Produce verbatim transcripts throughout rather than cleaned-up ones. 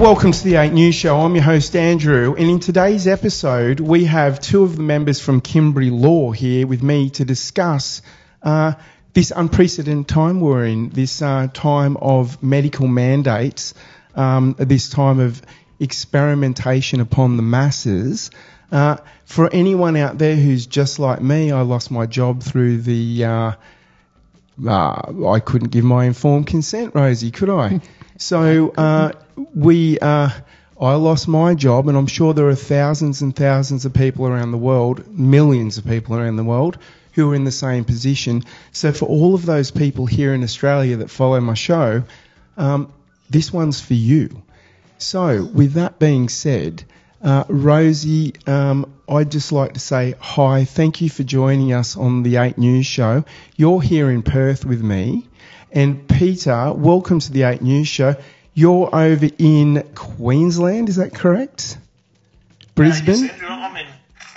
Welcome to the eight news Show. I'm your host, Andrew, and in today's episode, we have two of the members from Kimbri Law here with me to discuss uh, this unprecedented time we're in, this uh, time of medical mandates, um, this time of experimentation upon the masses. Uh, for anyone out there who's just like me, I lost my job through the... Uh, uh, I couldn't give my informed consent, Rosie, could I? So uh, we, uh, I lost my job, and I'm sure there are thousands and thousands of people around the world, millions of people around the world, who are in the same position. So for all of those people here in Australia that follow my show, um, this one's for you. So with that being said, uh, Rosie, um, I'd just like to say hi. Thank you for joining us on the eight news Show. You're here in Perth with me. And Peter, welcome to the eight news Show. You're over in Queensland, is that correct? Brisbane? Uh, yes, Andrew, I'm in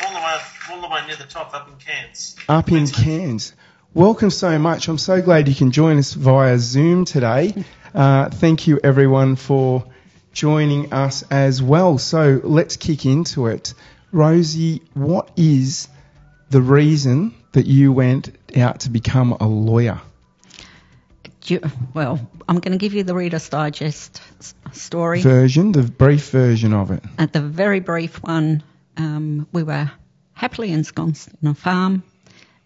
all the, way, all the way near the top, up in Cairns. Up in Cairns. Welcome so much. I'm so glad you can join us via Zoom today. Uh, thank you, everyone, for joining us as well. So let's kick into it. Rosie, what is the reason that you went out to become a lawyer? You, well, I'm going to give you the Reader's Digest story. Version, the brief version of it. At the very brief one, um, we were happily ensconced in a farm,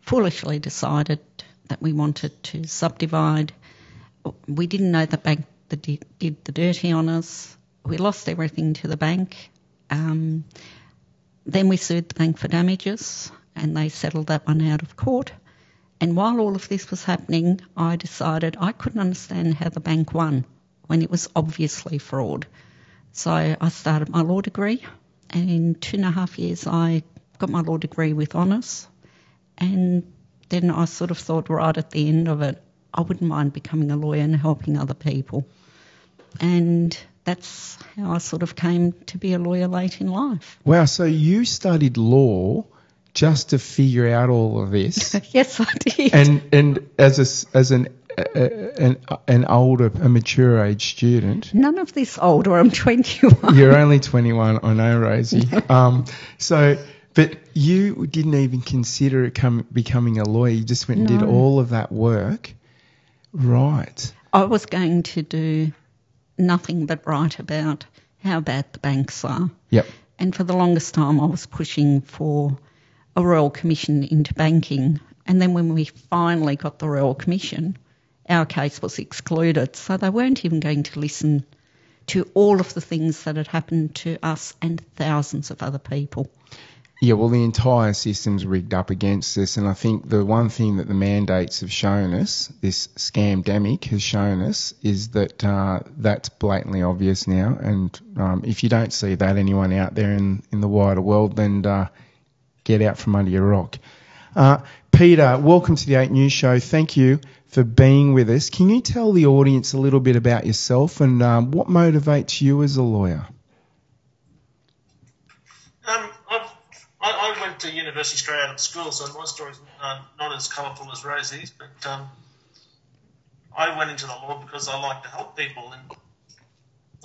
foolishly decided that we wanted to subdivide. We didn't know the bank that did, did the dirty on us. We lost everything to the bank. Um, then we sued the bank for damages, and they settled that one out of court. And while all of this was happening, I decided I couldn't understand how the bank won when it was obviously fraud. So I started my law degree, and in two and a half years I got my law degree with honours. And then I sort of thought right at the end of it, I wouldn't mind becoming a lawyer and helping other people. And that's how I sort of came to be a lawyer late in life. Wow, so you studied law... just to figure out all of this. Yes, I did. And and as a, as an a, an an older, a mature age student. None of this older. I'm twenty-one. You're only twenty-one. I know, Rosie. um. So, but you didn't even consider it come, becoming a lawyer. You just went and no. did all of that work, right? I was going to do nothing but write about how bad the banks are. Yep. And for the longest time, I was pushing for a Royal Commission into banking, and then when we finally got the Royal Commission, our case was excluded, so they weren't even going to listen to all of the things that had happened to us and thousands of other people. Yeah, well, the entire system's rigged up against us, and I think the one thing that the mandates have shown us, this scamdemic has shown us, is that uh, that's blatantly obvious now, and um, if you don't see that, anyone out there in, in the wider world, then... Uh, Get out from under your rock. Uh, Peter, welcome to the eight news Show. Thank you for being with us. Can you tell the audience a little bit about yourself and um, what motivates you as a lawyer? Um, I've, I, I went to university straight out of school, so my story's uh, not as colourful as Rosie's, but um, I went into the law because I like to help people. And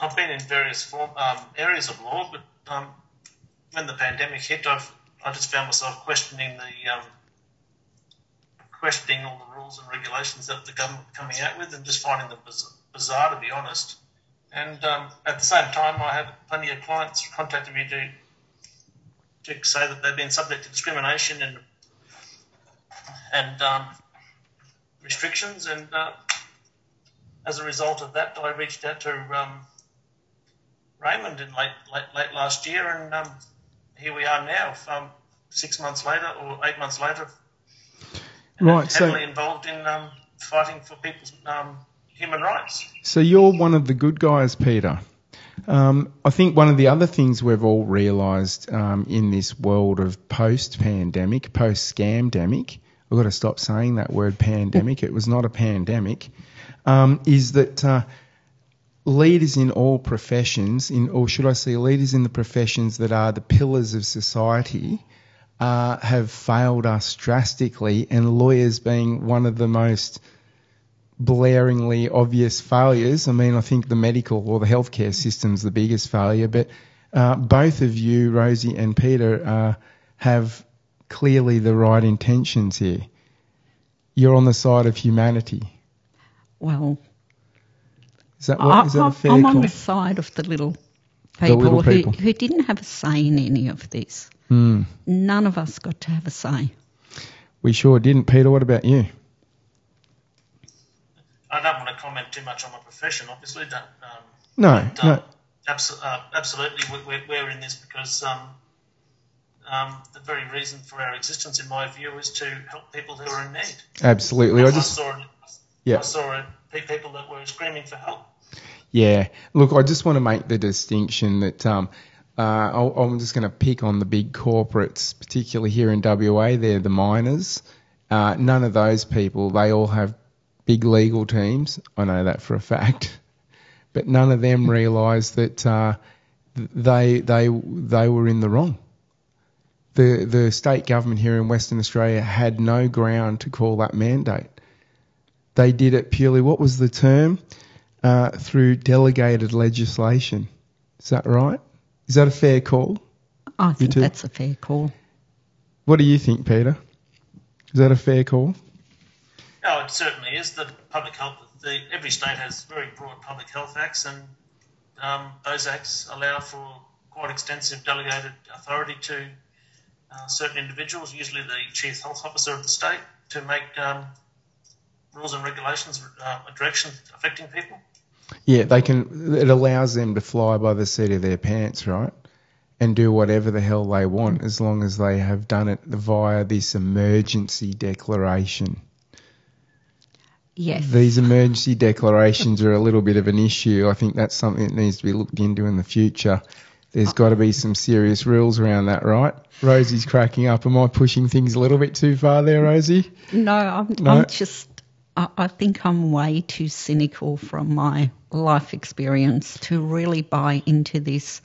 I've been in various form, um, areas of law, but um, when the pandemic hit, I've I just found myself questioning the um, questioning all the rules and regulations that the government were coming out with, and just finding them biz- bizarre, to be honest. And um, at the same time, I had plenty of clients who contacted me to to say that they've been subject to discrimination and and um, restrictions. And uh, as a result of that, I reached out to um, Raymond in late late, late last year, and. Um, Here we are now, um, six months later or eight months later, right, heavily so, involved in um, fighting for people's um, human rights. So you're one of the good guys, Peter. Um, I think one of the other things we've all realised um, in this world of post-pandemic, post-scamdemic, I've got to stop saying that word pandemic, it was not a pandemic, um, is that... Uh, Leaders in all professions, in, or should I say leaders in the professions that are the pillars of society, uh, have failed us drastically, and lawyers being one of the most blaringly obvious failures. I mean, I think the medical or the healthcare system's the biggest failure, but uh, both of you, Rosie and Peter, uh, have clearly the right intentions here. You're on the side of humanity. Well, is that what, I, is that a fair I'm call? On the side of the little people, the little people. Who, who didn't have a say in any of this. Mm. None of us got to have a say. We sure didn't. Peter, what about you? I don't want to comment too much on my profession, obviously. Don't, um, no, but, um, no. Abso- uh, absolutely, we're, we're in this because um, um, the very reason for our existence, in my view, is to help people who are in need. Absolutely. I, I just saw, yeah. I saw people that were screaming for help. Yeah. Look, I just want to make the distinction that um, uh, I'm just going to pick on the big corporates, particularly here in W A. They're the miners. Uh, none of those people, they all have big legal teams. I know that for a fact. But none of them realised that uh, they they they were in the wrong. The the state government here in Western Australia had no ground to call that mandate. They did it purely, what was the term? Uh, through delegated legislation. Is that right? Is that a fair call? I think that's a fair call. What do you think, Peter? Is that a fair call? No, it certainly is. The public health, the, every state has very broad public health acts, and um, those acts allow for quite extensive delegated authority to uh, certain individuals, usually the chief health officer of the state, to make um, rules and regulations, uh, directions affecting people. Yeah, they can. It allows them to fly by the seat of their pants, right, and do whatever the hell they want, as long as they have done it via this emergency declaration. Yes. These emergency declarations are a little bit of an issue. I think that's something that needs to be looked into in the future. There's oh. got to be some serious rules around that, right? Rosie's cracking up. Am I pushing things a little bit too far there, Rosie? No, I'm, no? I'm just, I, I think I'm way too cynical from my life experience to really buy into this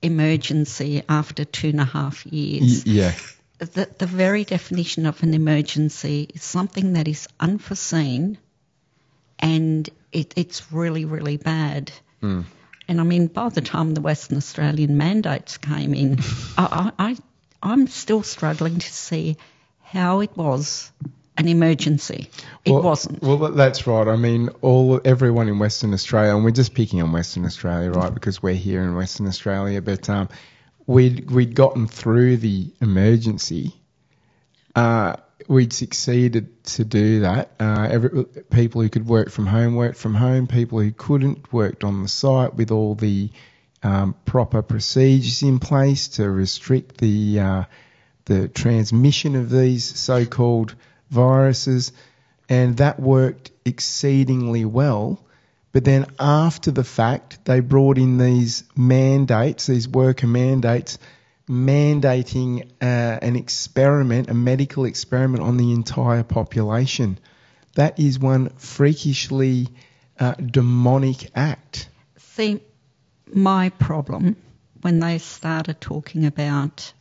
emergency after two and a half years. Y- yeah. The, the very definition of an emergency is something that is unforeseen, and it, it's really, really bad. Mm. And, I mean, by the time the Western Australian mandates came in, I, I, I'm still struggling to see how it was an emergency. It well, wasn't. Well, that's right. I mean, all everyone in Western Australia, and we're just picking on Western Australia, right, because we're here in Western Australia, but um, we'd, we'd gotten through the emergency. Uh, we'd succeeded to do that. Uh, every, people who could work from home worked from home. People who couldn't worked on the site with all the um, proper procedures in place to restrict the uh, the transmission of these so-called viruses. And that worked exceedingly well. But then after the fact, they brought in these mandates, these worker mandates, mandating uh, an experiment, a medical experiment on the entire population. That is one freakishly uh, demonic act. See, my problem when they started talking about,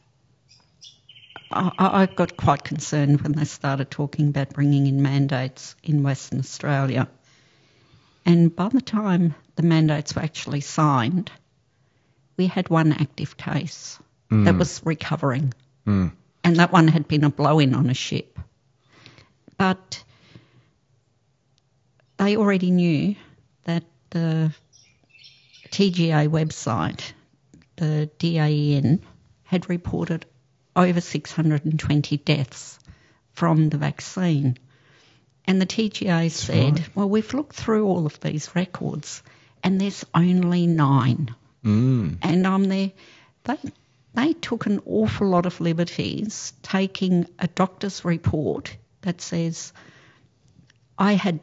I, I got quite concerned when they started talking about bringing in mandates in Western Australia. And by the time the mandates were actually signed, we had one active case mm. that was recovering. Mm. And that one had been a blow-in on a ship. But they already knew that the T G A website, the D A E N, had reported over six hundred twenty deaths from the vaccine. And the T G A said, right. well, we've looked through all of these records and there's only nine. Mm. And I'm there. They, they took an awful lot of liberties taking a doctor's report that says, I had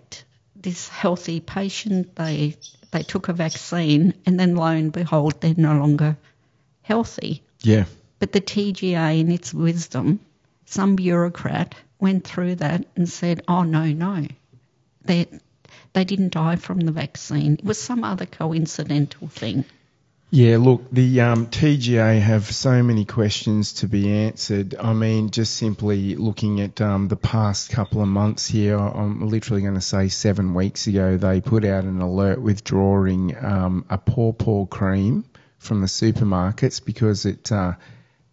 this healthy patient, they they took a vaccine, and then lo and behold, they're no longer healthy. Yeah. But the T G A, in its wisdom, some bureaucrat went through that and said, oh, no, no, they, they didn't die from the vaccine. It was some other coincidental thing. Yeah, look, the um, T G A have so many questions to be answered. I mean, just simply looking at um, the past couple of months here, I'm literally going to say seven weeks ago, they put out an alert withdrawing um, a pawpaw cream from the supermarkets because it uh,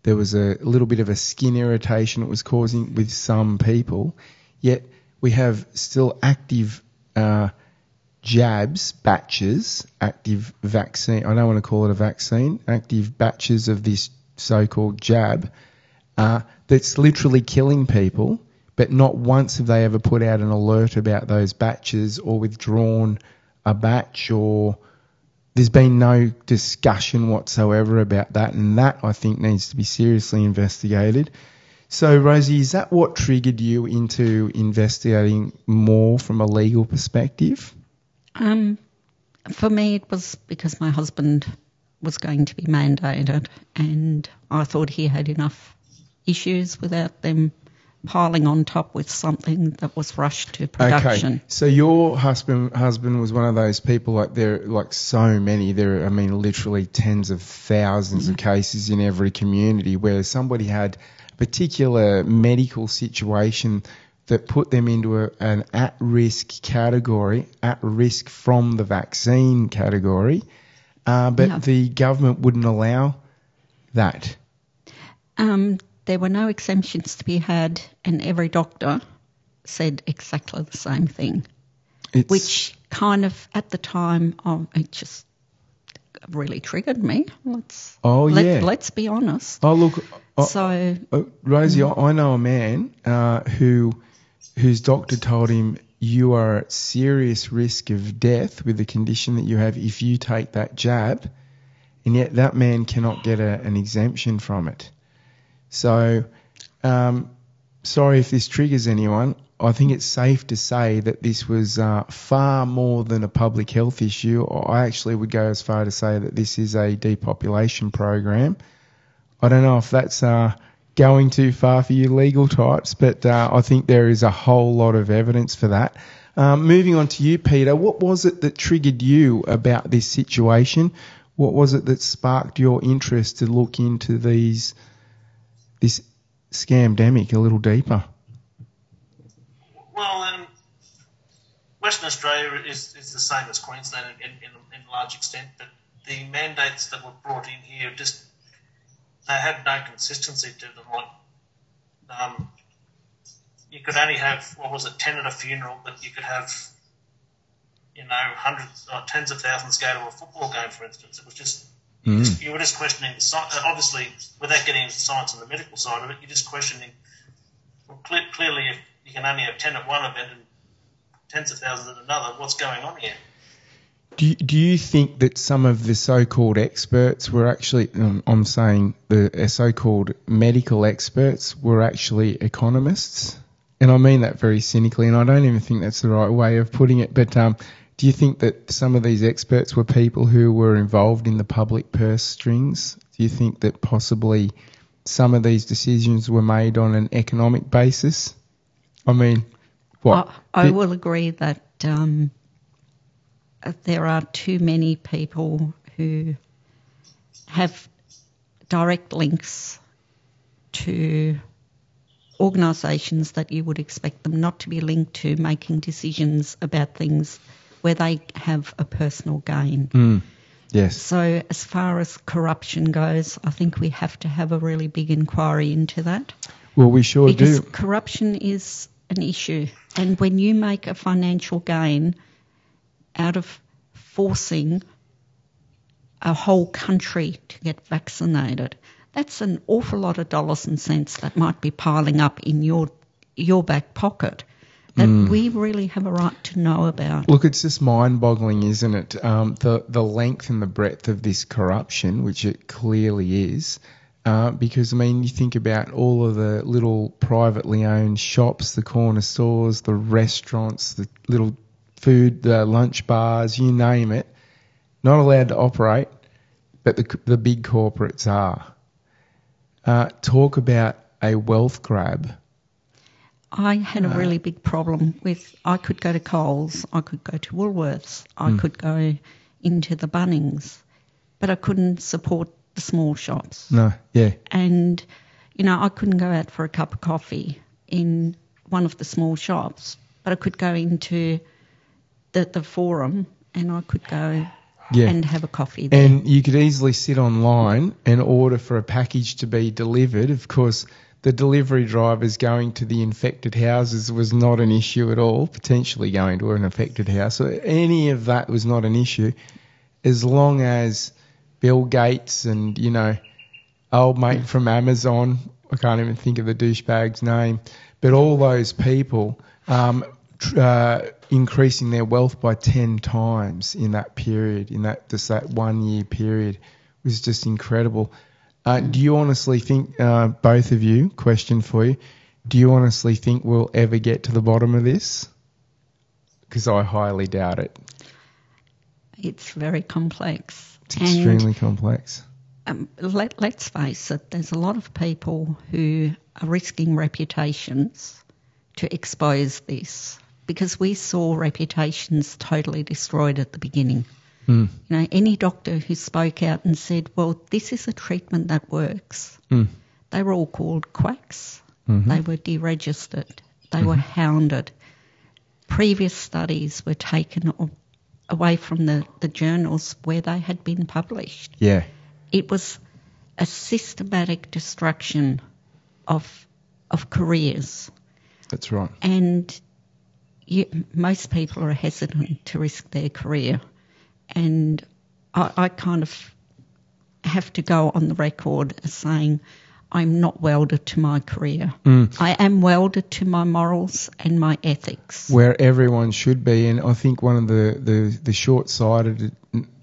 there was a little bit of a skin irritation it was causing with some people. Yet we have still active uh jabs, batches, active vaccine, I don't want to call it a vaccine, active batches of this so-called jab uh, that's literally killing people, but not once have they ever put out an alert about those batches or withdrawn a batch, or there's been no discussion whatsoever about that, and that I think needs to be seriously investigated. So, Rosie, is that what triggered you into investigating more from a legal perspective? Um, for me, it was because my husband was going to be mandated, and I thought he had enough issues without them piling on top with something that was rushed to production. Okay, so your husband husband was one of those people, like there, like so many. There, I mean, literally tens of thousands mm-hmm. of cases in every community where somebody had a particular medical situation that put them into a, an at-risk category, at risk from the vaccine category, uh, but no. the government wouldn't allow that. Um, there were no exemptions to be had, and every doctor said exactly the same thing, it's, which kind of at the time, oh, it just really triggered me. Let's, oh, let, yeah. Let's be honest. Oh, look, oh, so oh, Rosie, mm. I know a man uh, who... whose doctor told him you are at serious risk of death with the condition that you have if you take that jab, and yet that man cannot get a, an exemption from it. So, um, sorry if this triggers anyone. I think it's safe to say that this was uh, far more than a public health issue. I actually would go as far to say that this is a depopulation program. I don't know if that's... Uh, going too far for you legal types, but uh, I think there is a whole lot of evidence for that. Um, moving on to you, Peter, what was it that triggered you about this situation? What was it that sparked your interest to look into these this scamdemic a little deeper? Well, um, Western Australia is, is the same as Queensland in, in, in large extent, but the mandates that were brought in here just... they had no consistency to them. Like, um, you could only have, what was it, ten at a funeral, but you could have, you know, hundreds or tens of thousands go to a football game, for instance. It was just, mm. just you were just questioning the science. Obviously, without getting into science and the medical side of it, you're just questioning, well, clear, clearly, if you can only have ten at one event and tens of thousands at another, what's going on here? Do you, do you think that some of the so-called experts were actually, um, I'm saying the so-called medical experts were actually economists? And I mean that very cynically, and I don't even think that's the right way of putting it, but um, do you think that some of these experts were people who were involved in the public purse strings? Do you think that possibly some of these decisions were made on an economic basis? I mean, what? I, I the, will agree that... Um there are too many people who have direct links to organisations that you would expect them not to be linked to, making decisions about things where they have a personal gain. Mm. Yes. So as far as corruption goes, I think we have to have a really big inquiry into that. Well, we sure because do. Because corruption is an issue. And when you make a financial gain... out of forcing a whole country to get vaccinated. That's an awful lot of dollars and cents that might be piling up in your your back pocket that mm. we really have a right to know about. Look, it's just mind-boggling, isn't it? Um, the, the length and the breadth of this corruption, which it clearly is, uh, because, I mean, you think about all of the little privately owned shops, the corner stores, the restaurants, the little... food, the lunch bars, you name it, not allowed to operate, but the the big corporates are. Uh, talk about a wealth grab. I had uh, a really big problem with, I could go to Coles, I could go to Woolworths, I mm. could go into the Bunnings, but I couldn't support the small shops. No, yeah. And, you know, I couldn't go out for a cup of coffee in one of the small shops, but I could go into the, the forum and I could go yeah. and have a coffee there. And you could easily sit online and order for a package to be delivered. Of course, the delivery drivers going to the infected houses was not an issue at all, potentially going to an affected house. So any of that was not an issue, as long as Bill Gates and, you know, old mate from Amazon, I can't even think of the douchebag's name, but all those people um, tr- uh, increasing their wealth by ten times in that period, in that just that one-year period, was just incredible. Uh, do you honestly think, uh, both of you, question for you, do you honestly think we'll ever get to the bottom of this? Because I highly doubt it. It's very complex. It's and, extremely complex. Um, let, let's face it, there's a lot of people who are risking reputations to expose this, because we saw reputations totally destroyed at the beginning. Mm. You know, any doctor who spoke out and said, well, this is a treatment that works, mm. they were all called quacks. Mm-hmm. They were deregistered. They mm-hmm. were hounded. Previous studies were taken away from the, the journals where they had been published. Yeah. It was a systematic destruction of of careers. That's right. And you, most people are hesitant to risk their career. And I, I kind of have to go on the record as saying I'm not welded to my career. Mm. I am welded to my morals and my ethics. Where everyone should be. And I think one of the, the, the short-sighted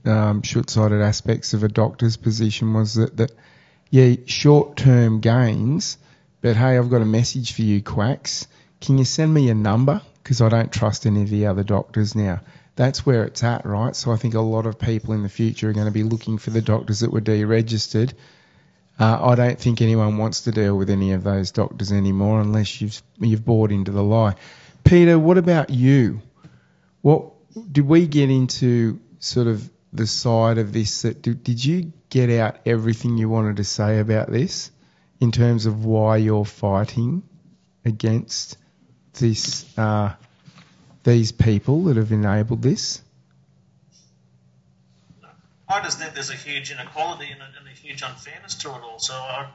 um, short-sighted aspects of a doctor's position was that, that, yeah, short-term gains, but, hey, I've got a message for you quacks. Can you send me your number? Because I don't trust any of the other doctors now. That's where it's at, right? So I think a lot of people in the future are going to be looking for the doctors that were deregistered. Uh, I don't think anyone wants to deal with any of those doctors anymore unless you've you've bought into the lie. Peter, what about you? What did we get into sort of the side of this? That, did, did you get out everything you wanted to say about this in terms of why you're fighting against this uh these people that have enabled this? I just think there's a huge inequality and a, and a huge unfairness to it all. So I,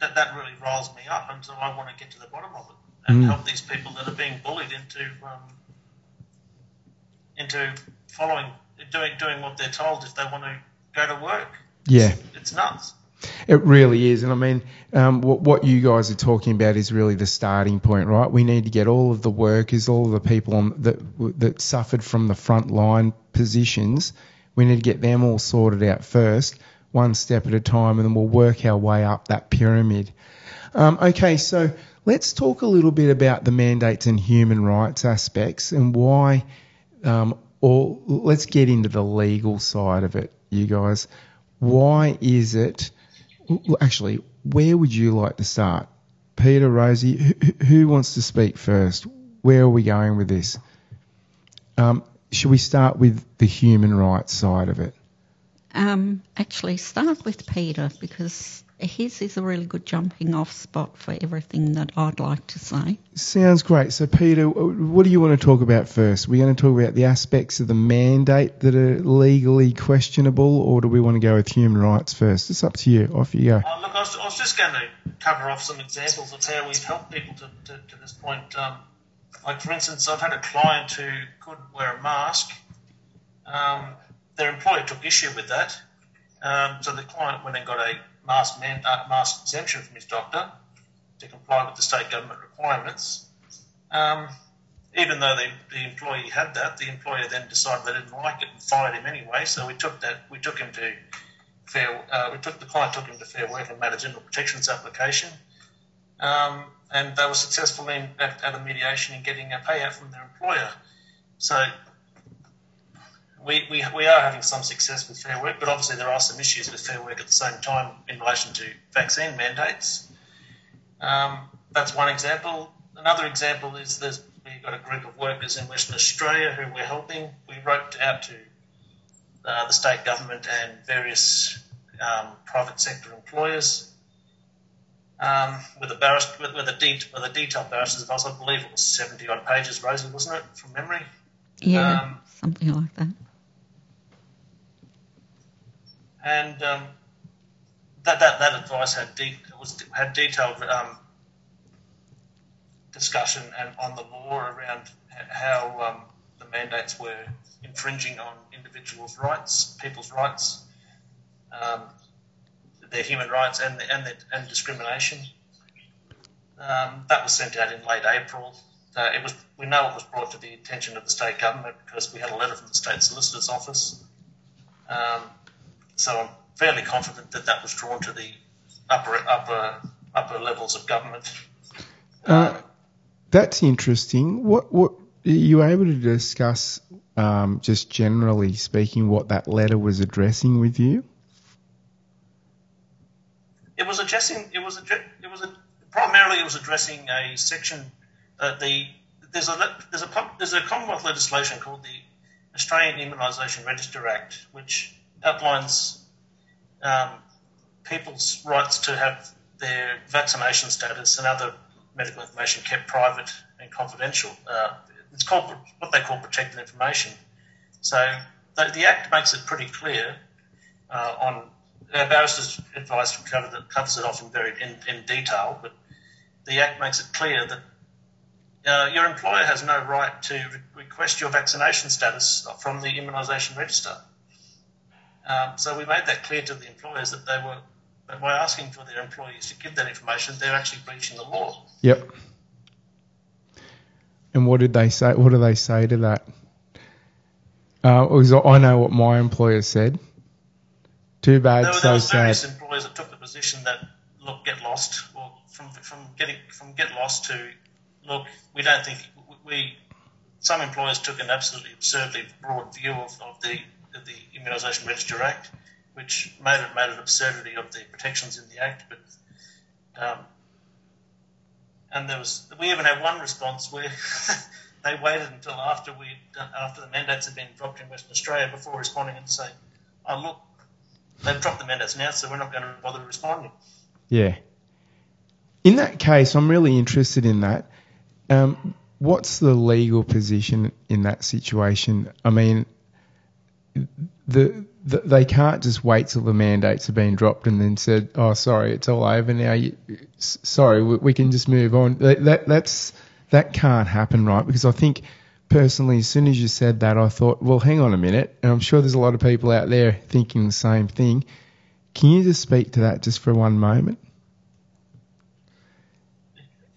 that that really riles me up, and so I want to get to the bottom of it and mm. help these people that are being bullied into um, into following, doing doing what they're told if they want to go to work. Yeah, it's, it's nuts. It really is. And I mean, um, what, what you guys are talking about is really the starting point, right? We need to get all of the workers, all of the people on, that that suffered from the front line positions, we need to get them all sorted out first, one step at a time, and then we'll work our way up that pyramid. Um, okay, so let's talk a little bit about the mandates and human rights aspects and why, um, or let's get into the legal side of it, you guys. Why is it... Actually, where would you like to start? Peter, Rosie, who, who wants to speak first? Where are we going with this? Um, should we start with the human rights side of it? Um, actually, start with Peter, because his is a really good jumping off spot for everything that I'd like to say. Sounds great. So, Peter, what do you want to talk about first? Are we going to talk about the aspects of the mandate that are legally questionable, or do we want to go with human rights first? It's up to you. Off you go. Uh, look, I was, I was just going to cover off some examples of how we've helped people to, to, to this point. Um, like, for instance, I've had a client who couldn't wear a mask. Um, their employer took issue with that. Um, so the client went and got a mask man, uh, mask exemption from his doctor to comply with the state government requirements. Um, even though the, the employee had that, the employer then decided they didn't like it and fired him anyway. So we took that, we took him to fair, uh, we took the client took him to Fair Work and Managerial Protections application, um, and they were successful in at, at a mediation in getting a payout from their employer. So We, we we are having some success with Fair Work, but obviously there are some issues with Fair Work at the same time in relation to vaccine mandates. Um, that's one example. Another example is there's we've got a group of workers in Western Australia who we're helping. We wrote out to uh, the state government and various um, private sector employers, um, with, a barrister, with, with, a de- with a detailed barrister's advice. I believe it was seventy-odd pages, Rosie, wasn't it, from memory? Yeah, um, something like that. And um, that, that that advice had de- was had detailed um, discussion and on the law around how um, the mandates were infringing on individuals' rights, people's rights, um, their human rights, and and their, and discrimination. Um, that was sent out in late April. Uh, it was we know it was brought to the attention of the state government because we had a letter from the state solicitor's office. Um, So I'm fairly confident that that was drawn to the upper upper upper levels of government. Uh, that's interesting. What what are you able to discuss, um, just generally speaking, what that letter was addressing with you? It was addressing. It was a, It was a, primarily it was addressing a section. Uh, the there's a there's a there's a Commonwealth legislation called the Australian Immunisation Register Act, which outlines um, people's rights to have their vaccination status and other medical information kept private and confidential. Uh, it's called what they call protected information. So the, the Act makes it pretty clear uh, on our barrister's advice covers it, covers it off in very in, in detail, but the Act makes it clear that uh, your employer has no right to re- request your vaccination status from the immunisation register. Um, so we made that clear to the employers that they were, that by asking for their employees to give that information, they're actually breaching the law. Yep. And what did they say? What do they say to that? Uh, it was, I know what my employer said. Too bad, there, so there was sad. There were various employers that took the position that, look, get lost, or from from getting from get lost to, look, we don't think we. Some employers took an absolutely absurdly broad view of, of the. the Immunisation Register Act, which made it made an absurdity of the protections in the Act. But um, and there was we even had one response where they waited until after we after the mandates had been dropped in Western Australia before responding and saying, "Oh look, they've dropped the mandates now, so we're not going to bother responding." Yeah. In that case, I'm really interested in that. Um, what's the legal position in that situation? I mean. The, the they can't just wait till the mandates have been dropped and then said, "Oh, sorry, it's all over now. You, sorry, we, we can just move on." That, that that's that can't happen, right? Because I think personally, as soon as you said that, I thought, "Well, hang on a minute," and I'm sure there's a lot of people out there thinking the same thing. Can you just speak to that just for one moment?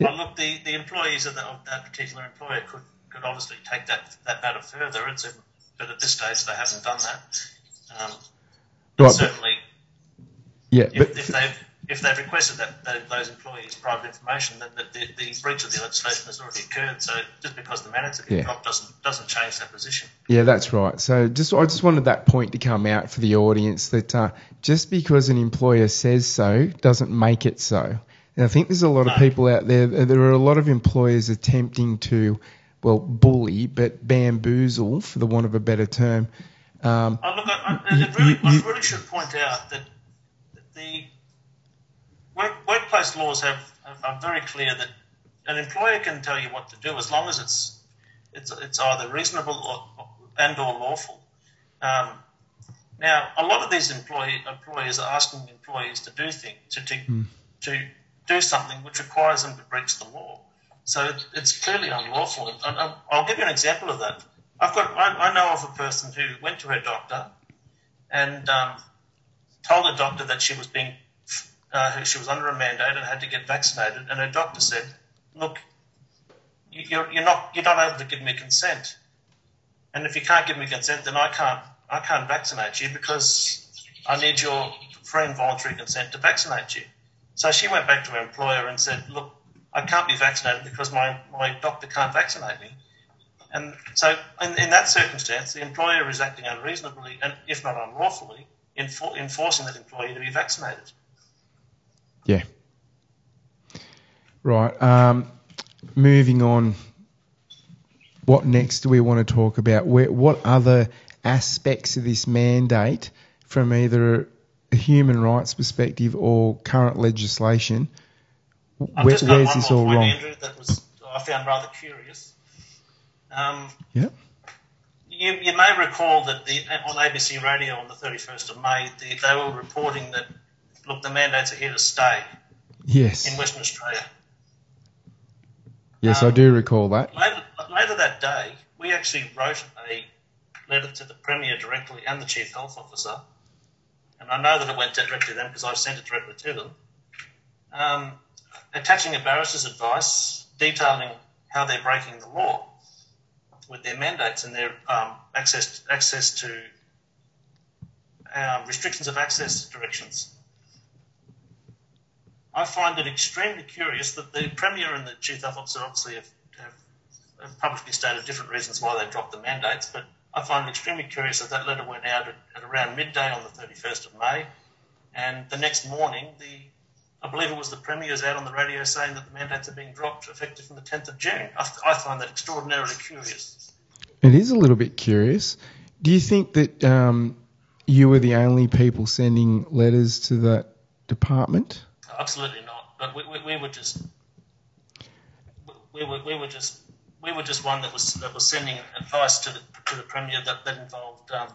Well, look, the, the employees of, the, of that particular employer could, could obviously take that that matter further. It's a But at this stage, they haven't done that. Um, but right, certainly, but, yeah, if, but, if they've if they've requested that, that those employees' private information, then the, the, the breach of the legislation has already occurred. So just because the mandates have been dropped doesn't doesn't change their position. Yeah, that's right. So just I just wanted that point to come out for the audience that uh, just because an employer says so doesn't make it so. And I think there's a lot no. of people out there. There are a lot of employers attempting to. Well, bully, but bamboozle, for the want of a better term. Um, oh, look, I, I, it really, you, you, I really should point out that the work, workplace laws have are very clear that an employer can tell you what to do as long as it's it's it's either reasonable or, and or lawful. Um, now, a lot of these employee, employers are asking employees to do things to to, mm. to do something which requires them to breach the law. So it's clearly unlawful. And I'll give you an example of that. I've got, I know of a person who went to her doctor and um, told the doctor that she was being, uh, she was under a mandate and had to get vaccinated. And her doctor said, "Look, you're, you're not, you're not able to give me consent. And if you can't give me consent, then I can't, I can't vaccinate you because I need your free and voluntary consent to vaccinate you." So she went back to her employer and said, "Look, I can't be vaccinated because my, my doctor can't vaccinate me." And so in, in that circumstance, the employer is acting unreasonably and, if not unlawfully, in for, enforcing that employee to be vaccinated. Yeah. Right. Um, moving on, what next do we want to talk about? Where, what other aspects of this mandate from either a human rights perspective or current legislation? I've Where, just got where's one this all point, wrong? Andrew, that was, I found rather curious. Um, yeah. You, you may recall that the, on A B C Radio on the thirty-first of May, the, they were reporting that, look, the mandates are here to stay. Yes. In Western Australia. Yes, um, I do recall that. Later, later that day, we actually wrote a letter to the Premier directly and the Chief Health Officer, and I know that it went directly to them because I sent it directly to them, um, attaching a barrister's advice detailing how they're breaking the law with their mandates and their um, access access to uh, restrictions of access directions. I find it extremely curious that the Premier and the Chief Health Officer obviously have, have, have publicly stated different reasons why they've dropped the mandates, but I find it extremely curious that that letter went out at, at around midday on the thirty-first of May, and the next morning, the I believe it was the Premier's out on the radio saying that the mandates are being dropped effective from the tenth of June. I, I find that extraordinarily curious. It is a little bit curious. Do you think that um, you were the only people sending letters to that department? Absolutely not. But we, we, we were just we were we were just we were just one that was that was sending advice to the to the Premier that, that involved um,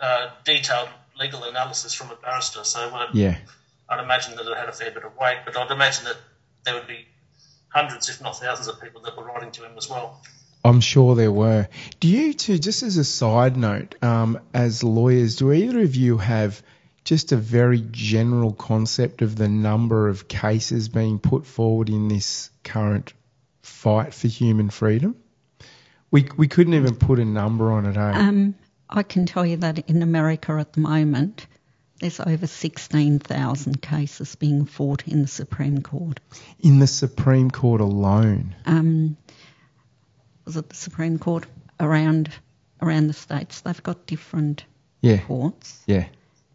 uh, detailed legal analysis from a barrister. So uh, yeah. I'd imagine that it had a fair bit of weight. But I'd imagine that there would be hundreds, if not thousands, of people that were writing to him as well. I'm sure there were. Do you two, just as a side note, um, as lawyers, do either of you have just a very general concept of the number of cases being put forward in this current fight for human freedom? We we couldn't even put a number on it, eh? Um, I can tell you that in America at the moment, there's over sixteen thousand cases being fought in the Supreme Court. In the Supreme Court alone? Um, was it the Supreme Court? Around, around the states, they've got different yeah. courts. Yeah.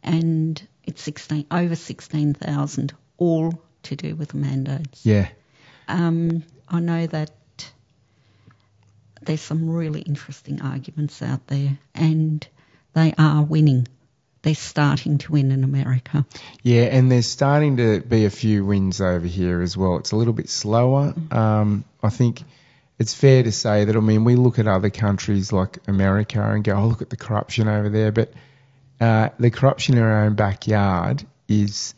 And it's sixteen over sixteen thousand, all to do with the mandates. Yeah. Um, I know that there's some really interesting arguments out there, and they are winning. They're starting to win in America. Yeah, and there's starting to be a few wins over here as well. It's a little bit slower. Mm-hmm. Um, I think it's fair to say that, I mean, we look at other countries like America and go, oh, look at the corruption over there, but Uh, the corruption in our own backyard is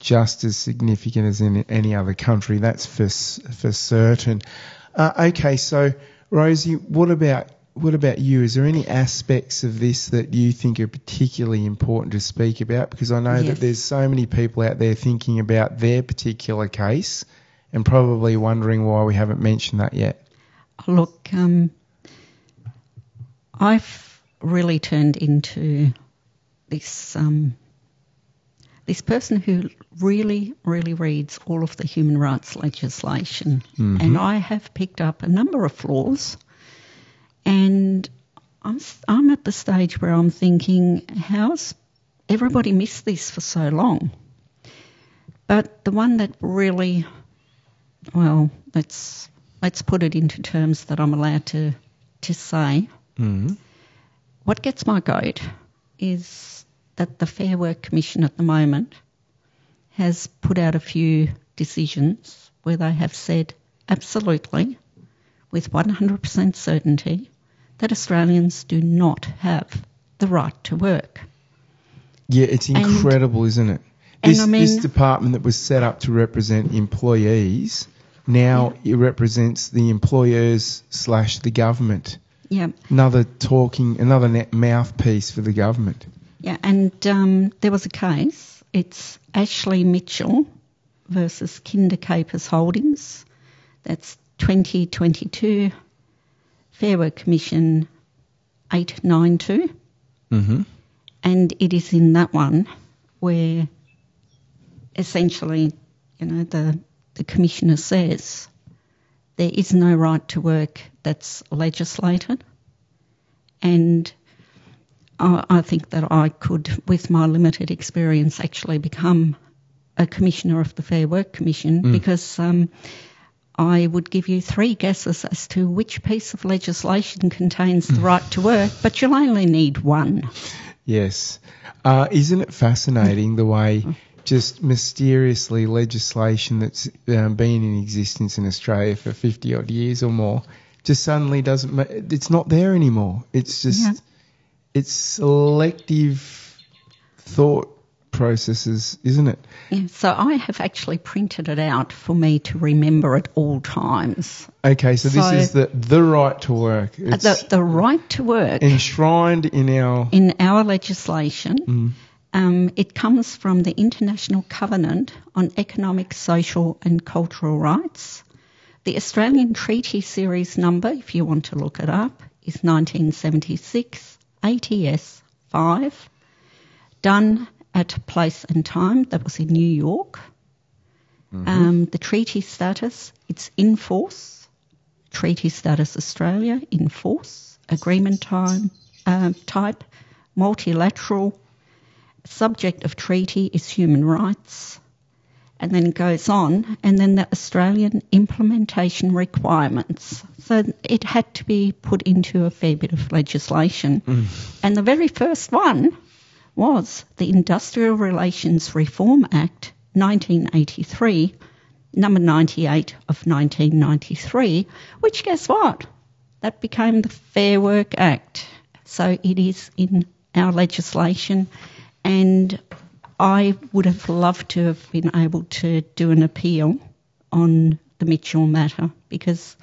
just as significant as in any other country. That's for for certain. Uh, okay, so Rosie, what about what about you? Is there any aspects of this that you think are particularly important to speak about? Because I know yes. that there's so many people out there thinking about their particular case and probably wondering why we haven't mentioned that yet. Look, um, I've really turned into this um, this person who really, really reads all of the human rights legislation. Mm-hmm. And I have picked up a number of flaws, and I'm, I'm at the stage where I'm thinking, how's everybody missed this for so long? But the one that really, well, let's, let's put it into terms that I'm allowed to, to say. Mm-hmm. What gets my goat is that the Fair Work Commission at the moment has put out a few decisions where they have said absolutely, with one hundred percent certainty, that Australians do not have the right to work. Yeah, it's incredible, and, isn't it? This, I mean, this department that was set up to represent employees now yeah. it represents the employers slash the government. Yeah. Another talking, another net mouthpiece for the government. Yeah, and um, there was a case. It's Ashley Mitchell versus Kinder Capers Holdings. That's twenty twenty-two Fair Work Commission eight ninety-two. Mm-hmm. And it is in that one where essentially, you know, the, the commissioner says there is no right to work that's legislated, and I, I think that I could, with my limited experience, actually become a commissioner of the Fair Work Commission mm. because um, I would give you three guesses as to which piece of legislation contains the right to work, but you'll only need one. Yes. Uh, isn't it fascinating the way just mysteriously legislation that's um, been in existence in Australia for fifty-odd years or more just suddenly doesn't ma- – it's not there anymore. It's just yeah. – it's selective thought processes, isn't it? Yeah, so I have actually printed it out for me to remember at all times. Okay, so, so this is the the right to work. It's the the right to work enshrined in our in our legislation. Mm. Um, it comes from the International Covenant on Economic, Social and Cultural Rights. The Australian Treaty Series number, if you want to look it up, is nineteen seventy-six A T S five. Done at place and time, that was in New York. Mm-hmm. Um, the treaty status, it's in force. Treaty status Australia, in force. Agreement time, uh, type, multilateral. Subject of treaty is human rights. And then it goes on. And then the Australian implementation requirements. So it had to be put into a fair bit of legislation. Mm. And the very first one was the Industrial Relations Reform Act, nineteen eighty-three, number ninety-eight of nineteen ninety-three, which, guess what? That became the Fair Work Act. So it is in our legislation, and I would have loved to have been able to do an appeal on the Mitchell matter, because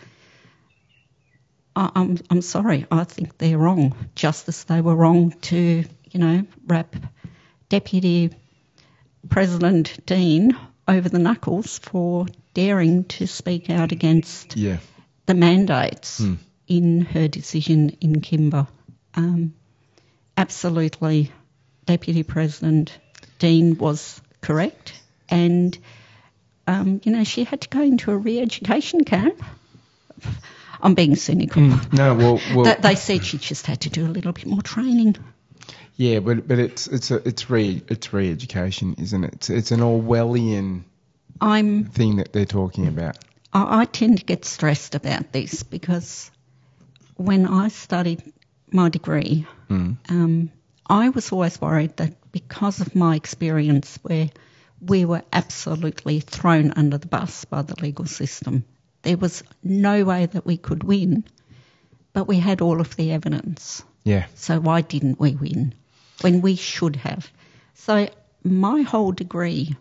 I, I'm, I'm sorry, I think they're wrong. Justice, they were wrong to... you know, wrap Deputy President Dean over the knuckles for daring to speak out against yeah. the mandates mm. in her decision in Kimber. Um, absolutely, Deputy President Dean was correct, and, um, you know, she had to go into a re-education camp. I'm being cynical. Mm, no, well, well they, they said she just had to do a little bit more training. Yeah, but but it's it's a, it's re it's re-education, isn't it? It's, it's an Orwellian I'm, thing that they're talking about. I, I tend to get stressed about this, because when I studied my degree, mm. um, I was always worried that because of my experience where we were absolutely thrown under the bus by the legal system, there was no way that we could win, but we had all of the evidence. Yeah. So why didn't we win when we should have? So my whole degree,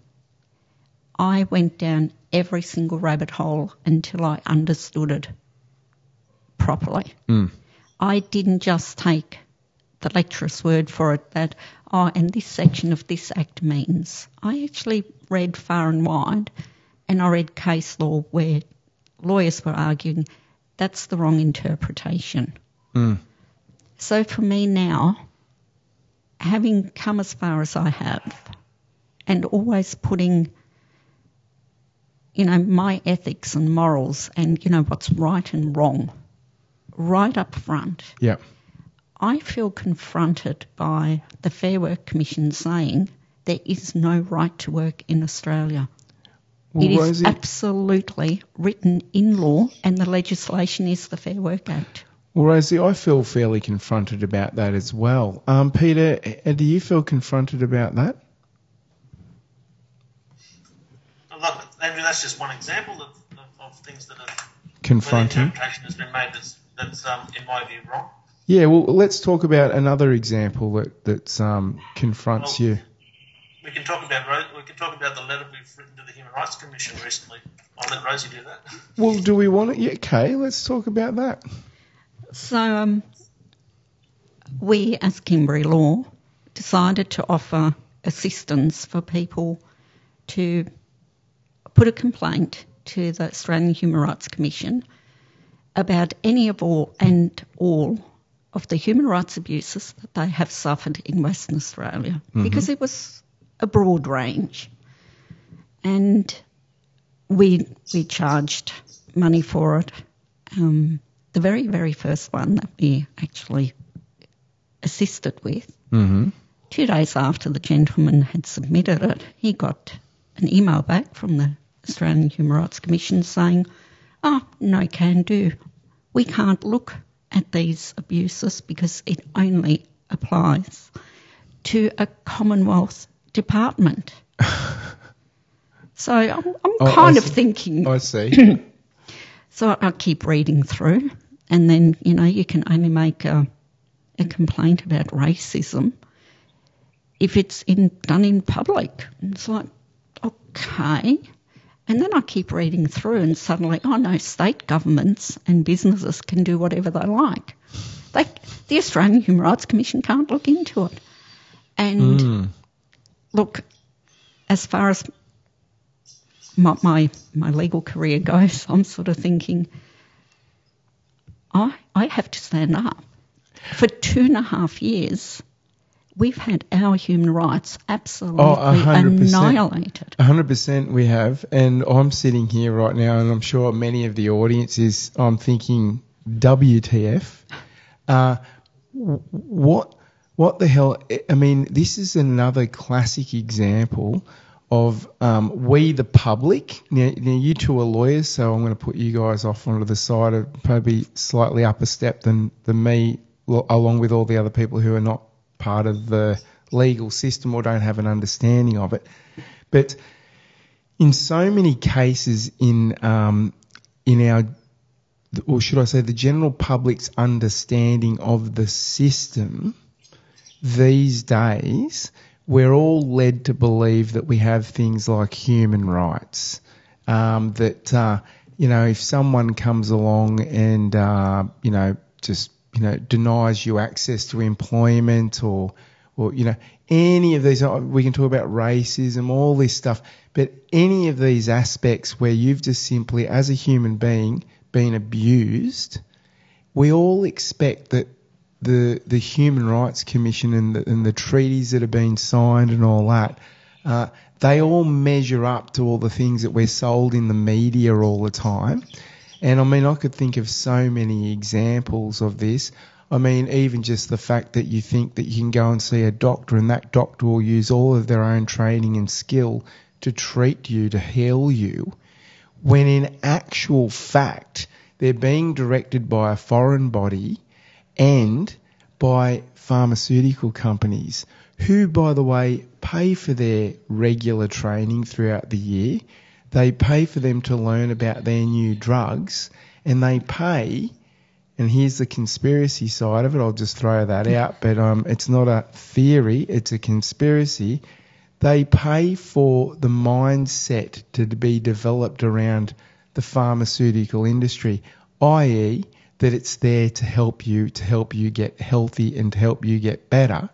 I went down every single rabbit hole until I understood it properly. Mm. I didn't just take the lecturer's word for it that, oh, and this section of this act means. I actually read far and wide, and I read case law where lawyers were arguing that's the wrong interpretation. Mm. So for me now, having come as far as I have and always putting, you know, my ethics and morals and, you know, what's right and wrong right up front, yeah. I feel confronted by the Fair Work Commission saying there is no right to work in Australia. Well, it Rosie, is absolutely written in law, and the legislation is the Fair Work Act. Well, Rosie, I feel fairly confronted about that as well. Um, Peter, do you feel confronted about that? Look, I mean, that's just one example of, of, of things that are... confronting. Where the interpretation has been made that's, that's um, in my view, wrong. Yeah, well, let's talk about another example that that's, um, confronts well, you. We can talk about we can talk about the letter we've written to the Human Rights Commission recently. I'll let Rosie do that. Well, do we want it? Yeah, okay, let's talk about that. So um, we, as Kimbri Law, decided to offer assistance for people to put a complaint to the Australian Human Rights Commission about any of all and all of the human rights abuses that they have suffered in Western Australia, mm-hmm. because it was a broad range. And we we charged money for it. Um The very, very first one that we actually assisted with, mm-hmm. two days after the gentleman had submitted it, he got an email back from the Australian Human Rights Commission saying, oh, no can do. We can't look at these abuses because it only applies to a Commonwealth department. So I'm, I'm oh, kind I of see. thinking... I see. So I'll keep reading through, and then, you know, you can only make a, a complaint about racism if it's in, done in public. And it's like, okay. And then I keep reading through, and suddenly, oh, no, state governments and businesses can do whatever they like. They, the Australian Human Rights Commission can't look into it. And mm. look, as far as... My, my my legal career goes, I'm sort of thinking, I I have to stand up. For two and a half years, we've had our human rights absolutely oh, one hundred percent, annihilated. one hundred percent we have, and I'm sitting here right now, and I'm sure many of the audience is, I'm thinking, W T F? Uh, what what the hell? I mean, this is another classic example of um, we the public. Now, now you two are lawyers, so I'm going to put you guys off onto the side of probably slightly upper step than, than me, along with all the other people who are not part of the legal system or don't have an understanding of it. But in so many cases in um, in our, or should I say the general public's understanding of the system these days, we're all led to believe that we have things like human rights, um, that, uh, you know, if someone comes along and, uh, you know, just, you know, denies you access to employment or, or, you know, any of these, we can talk about racism, all this stuff, but any of these aspects where you've just simply, as a human being, been abused, we all expect that The, the Human Rights Commission and the, and the treaties that have been signed and all that, uh, they all measure up to all the things that we're sold in the media all the time. And, I mean, I could think of so many examples of this. I mean, even just the fact that you think that you can go and see a doctor and that doctor will use all of their own training and skill to treat you, to heal you, when in actual fact they're being directed by a foreign body and by pharmaceutical companies who, by the way, pay for their regular training throughout the year. They pay for them to learn about their new drugs, and they pay, and here's the conspiracy side of it, I'll just throw that out, but um, it's not a theory, it's a conspiracy. They pay for the mindset to be developed around the pharmaceutical industry, that is, that it's there to help you, to help you get healthy and to help you get better.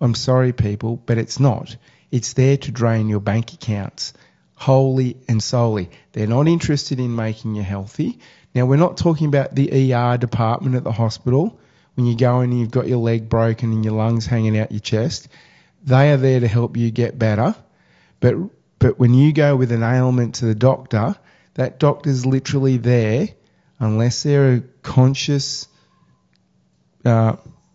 I'm sorry, people, but it's not. It's there to drain your bank accounts wholly and solely. They're not interested in making you healthy. Now, we're not talking about the E R department at the hospital. When you go in and you've got your leg broken and your lungs hanging out your chest, they are there to help you get better. But, but when you go with an ailment to the doctor, that doctor's literally there, unless they're a conscious, uh,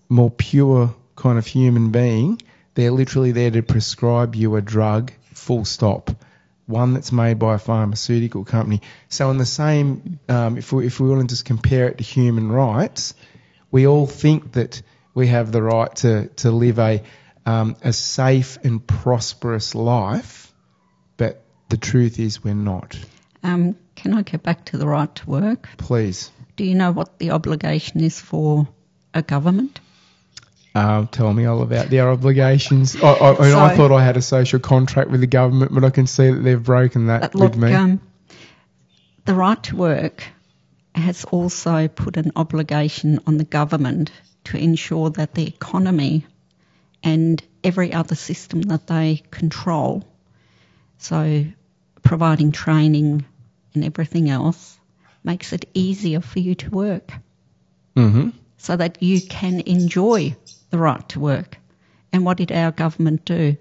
more pure kind of human being, they're literally there to prescribe you a drug, full stop, one that's made by a pharmaceutical company. So in the same, um, if, we, if we want to just compare it to human rights, we all think that we have the right to, to live a, um, a safe and prosperous life, but the truth is we're not. Um Can I go back to the right to work? Please. Do you know what the obligation is for a government? Uh, tell me all about their obligations. I, I, I, mean, so, I thought I had a social contract with the government, but I can see that they've broken that with look, me. Um, the right to work has also put an obligation on the government to ensure that the economy and every other system that they control, so providing training and everything else, makes it easier for you to work, mm-hmm. so that you can enjoy the right to work. And what did our government do?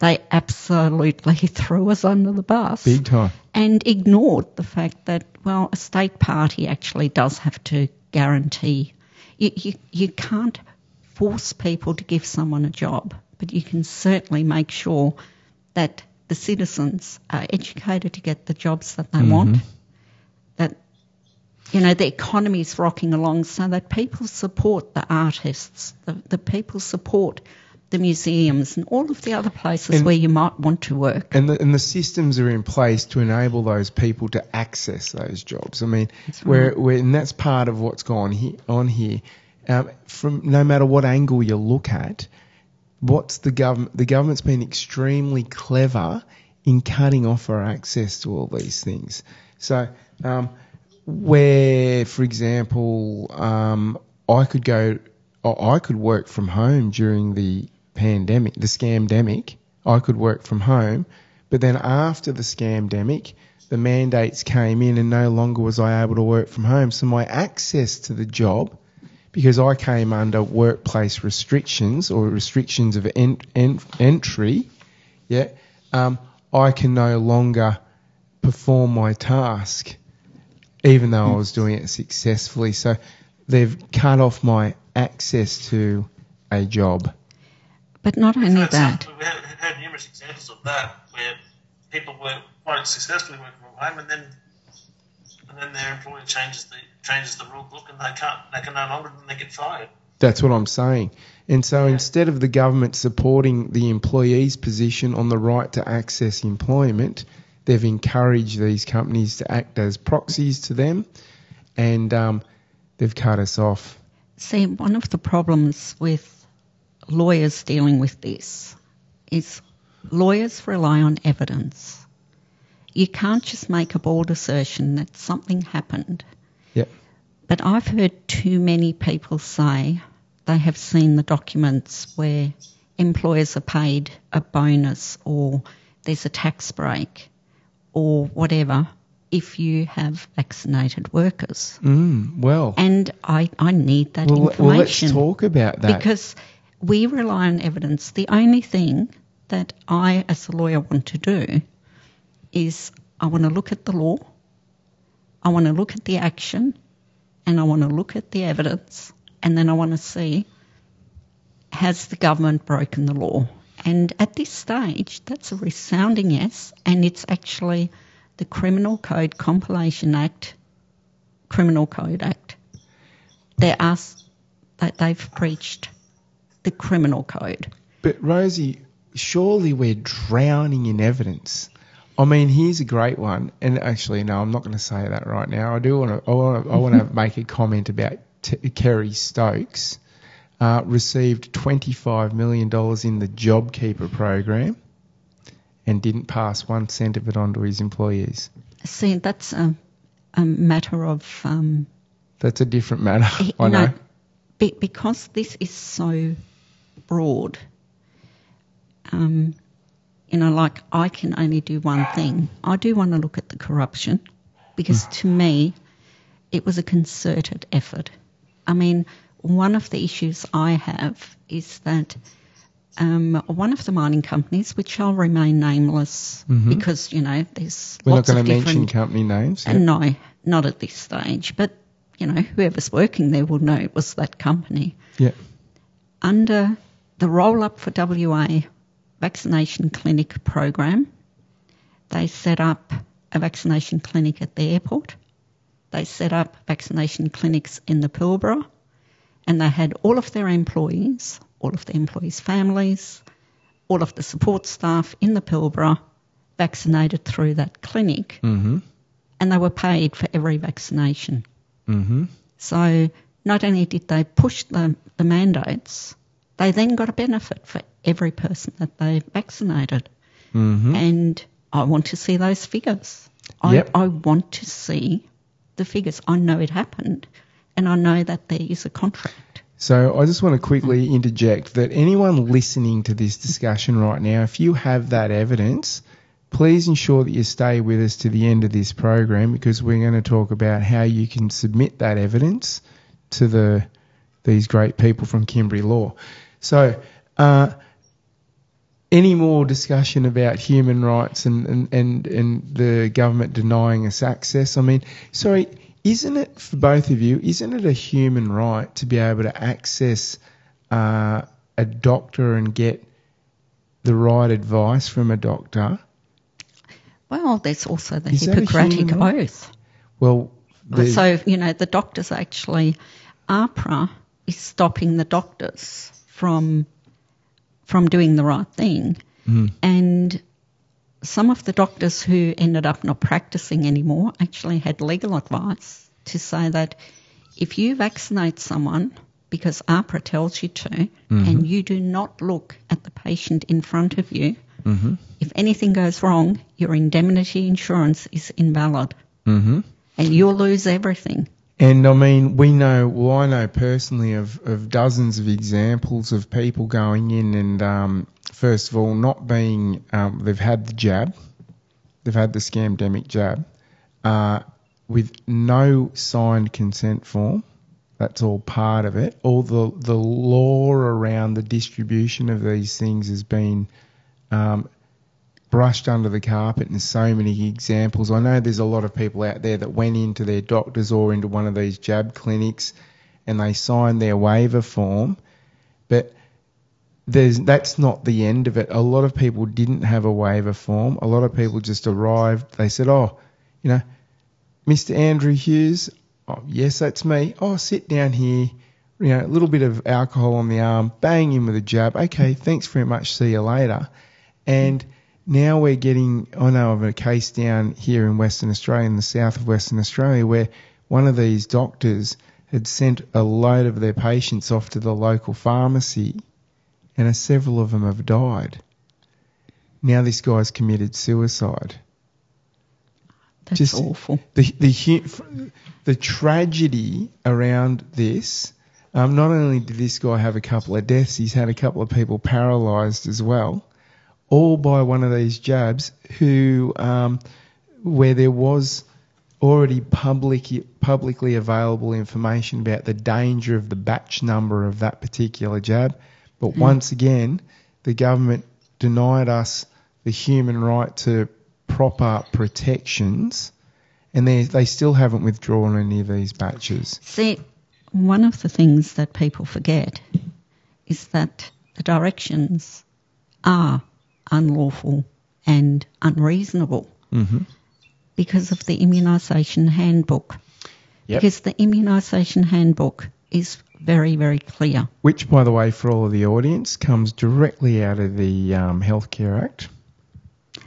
They absolutely threw us under the bus. Big time. And ignored the fact that, well, a state party actually does have to guarantee. You, you, you can't force people to give someone a job, but you can certainly make sure that the citizens are educated to get the jobs that they mm-hmm. want, that You know, the economy's rocking along so that people support the artists, the, the people support the museums and all of the other places and, where you might want to work. And the, and the systems are in place to enable those people to access those jobs. I mean, that's right. where, and that's part of what's gone he, on here. Um, from no matter what angle you look at, what's the government? The government's been extremely clever in cutting off our access to all these things. So um, where, for example, um, I could go, I could work from home during the pandemic, the scamdemic. I could work from home, but then after the scamdemic, the mandates came in, and no longer was I able to work from home. So my access to the job, because I came under workplace restrictions or restrictions of en- en- entry, yeah, um, I can no longer perform my task, even though I was doing it successfully. So they've cut off my access to a job. But not only that. We've heard numerous examples of that where people were quite successfully working from home, and then and then their employer changes the changes the rule book, and they can't. They can no longer. They get fired. That's what I'm saying. And so yeah. Instead of the government supporting the employee's position on the right to access employment, they've encouraged these companies to act as proxies to them, and um, they've cut us off. See, one of the problems with lawyers dealing with this is lawyers rely on evidence. You can't just make a bold assertion that something happened. Yep. But I've heard too many people say they have seen the documents where employers are paid a bonus or there's a tax break or whatever if you have vaccinated workers. Mm, well. And I, I need that well, information. Well, let's talk about that. Because we rely on evidence. The only thing that I, as a lawyer, want to do is I want to look at the law, I want to look at the action, and I want to look at the evidence, and then I want to see, has the government broken the law? And at this stage, that's a resounding yes, and it's actually the Criminal Code Compilation Act, Criminal Code Act. They asked that they've breached the criminal code. But Rosie, surely we're drowning in evidence. I mean, here's a great one, and actually, no, I'm not going to say that right now. I do want to. I want to, I want to make a comment about T- Kerry Stokes uh, received twenty-five million dollars in the JobKeeper program, and didn't pass one cent of it on to his employees. See, that's a, a matter of. Um, that's a different matter. It, I know, no, be, because this is so broad. Um, You know, like I can only do one thing. I do want to look at the corruption because to me it was a concerted effort. I mean, one of the issues I have is that um, one of the mining companies, which shall remain nameless mm-hmm. because, you know, there's We're lots of different... We're not going to mention company names. Yep. No, not at this stage. But, you know, whoever's working there will know it was that company. Yeah. Under the Roll-up for W A vaccination clinic program. They set up a vaccination clinic at the airport. They set up vaccination clinics in the Pilbara, and they had all of their employees, all of the employees' families, all of the support staff in the Pilbara vaccinated through that clinic, mm-hmm. and they were paid for every vaccination. Mm-hmm. So not only did they push the, the mandates, they then got a benefit for every person that they vaccinated. Mm-hmm. And I want to see those figures. Yep. I, I want to see the figures. I know it happened, and I know that there is a contract. So I just want to quickly interject that anyone listening to this discussion right now, if you have that evidence, please ensure that you stay with us to the end of this program, because we're going to talk about how you can submit that evidence to the these great people from Kimbri Law. So uh, any more discussion about human rights and, and, and, and the government denying us access? I mean, sorry, isn't it, for both of you, isn't it a human right to be able to access uh, a doctor and get the right advice from a doctor? Well, there's also the Is Hippocratic Oath. Right? Well, The, so, you know, the doctors actually, APRA is stopping the doctors from from doing the right thing. Mm. And some of the doctors who ended up not practicing anymore actually had legal advice to say that if you vaccinate someone because APRA tells you to, mm-hmm. and you do not look at the patient in front of you, mm-hmm. if anything goes wrong, your indemnity insurance is invalid. Mm-hmm. And you'll lose everything. And, I mean, we know, well, I know personally of, of dozens of examples of people going in and, um, first of all, not being, um, they've had the jab, they've had the scamdemic jab, uh, with no signed consent form. That's all part of it. All the, the law around the distribution of these things has been um, brushed under the carpet in so many examples. I know there's a lot of people out there that went into their doctors or into one of these jab clinics and they signed their waiver form, but there's that's not the end of it. A lot of people didn't have a waiver form. A lot of people just arrived. They said, oh, you know, Mister Andrew Hughes, oh, yes, that's me. Oh, sit down here. You know, a little bit of alcohol on the arm, bang in with a jab. Okay, thanks very much. See you later. And now we're getting, I know of a case down here in Western Australia, in the south of Western Australia, where one of these doctors had sent a load of their patients off to the local pharmacy and several of them have died. Now this guy's committed suicide. That's just awful. The, the the tragedy around this, um, not only did this guy have a couple of deaths, he's had a couple of people paralysed as well, all by one of these jabs who um, where there was already public, publicly available information about the danger of the batch number of that particular jab. But mm. once again, the government denied us the human right to proper protections, and they they still haven't withdrawn any of these batches. See, one of the things that people forget is that the directions are unlawful and unreasonable mm-hmm. because of the Immunisation Handbook. Yep. Because the Immunisation Handbook is very, very clear. Which, by the way, for all of the audience, comes directly out of the um, Healthcare Act.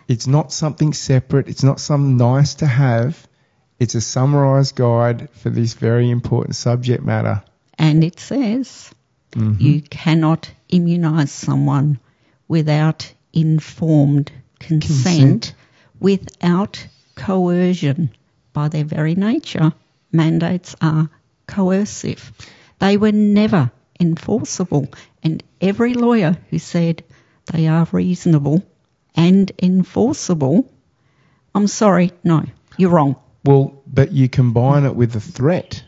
It's not something separate. It's not something nice to have. It's a summarised guide for this very important subject matter. And it says mm-hmm. you cannot immunise someone without informed consent, consent, without coercion. By their very nature, mandates are coercive. They were never enforceable, and every lawyer who said they are reasonable and enforceable, I'm sorry, no, you're wrong. Well, but you combine it with the threat.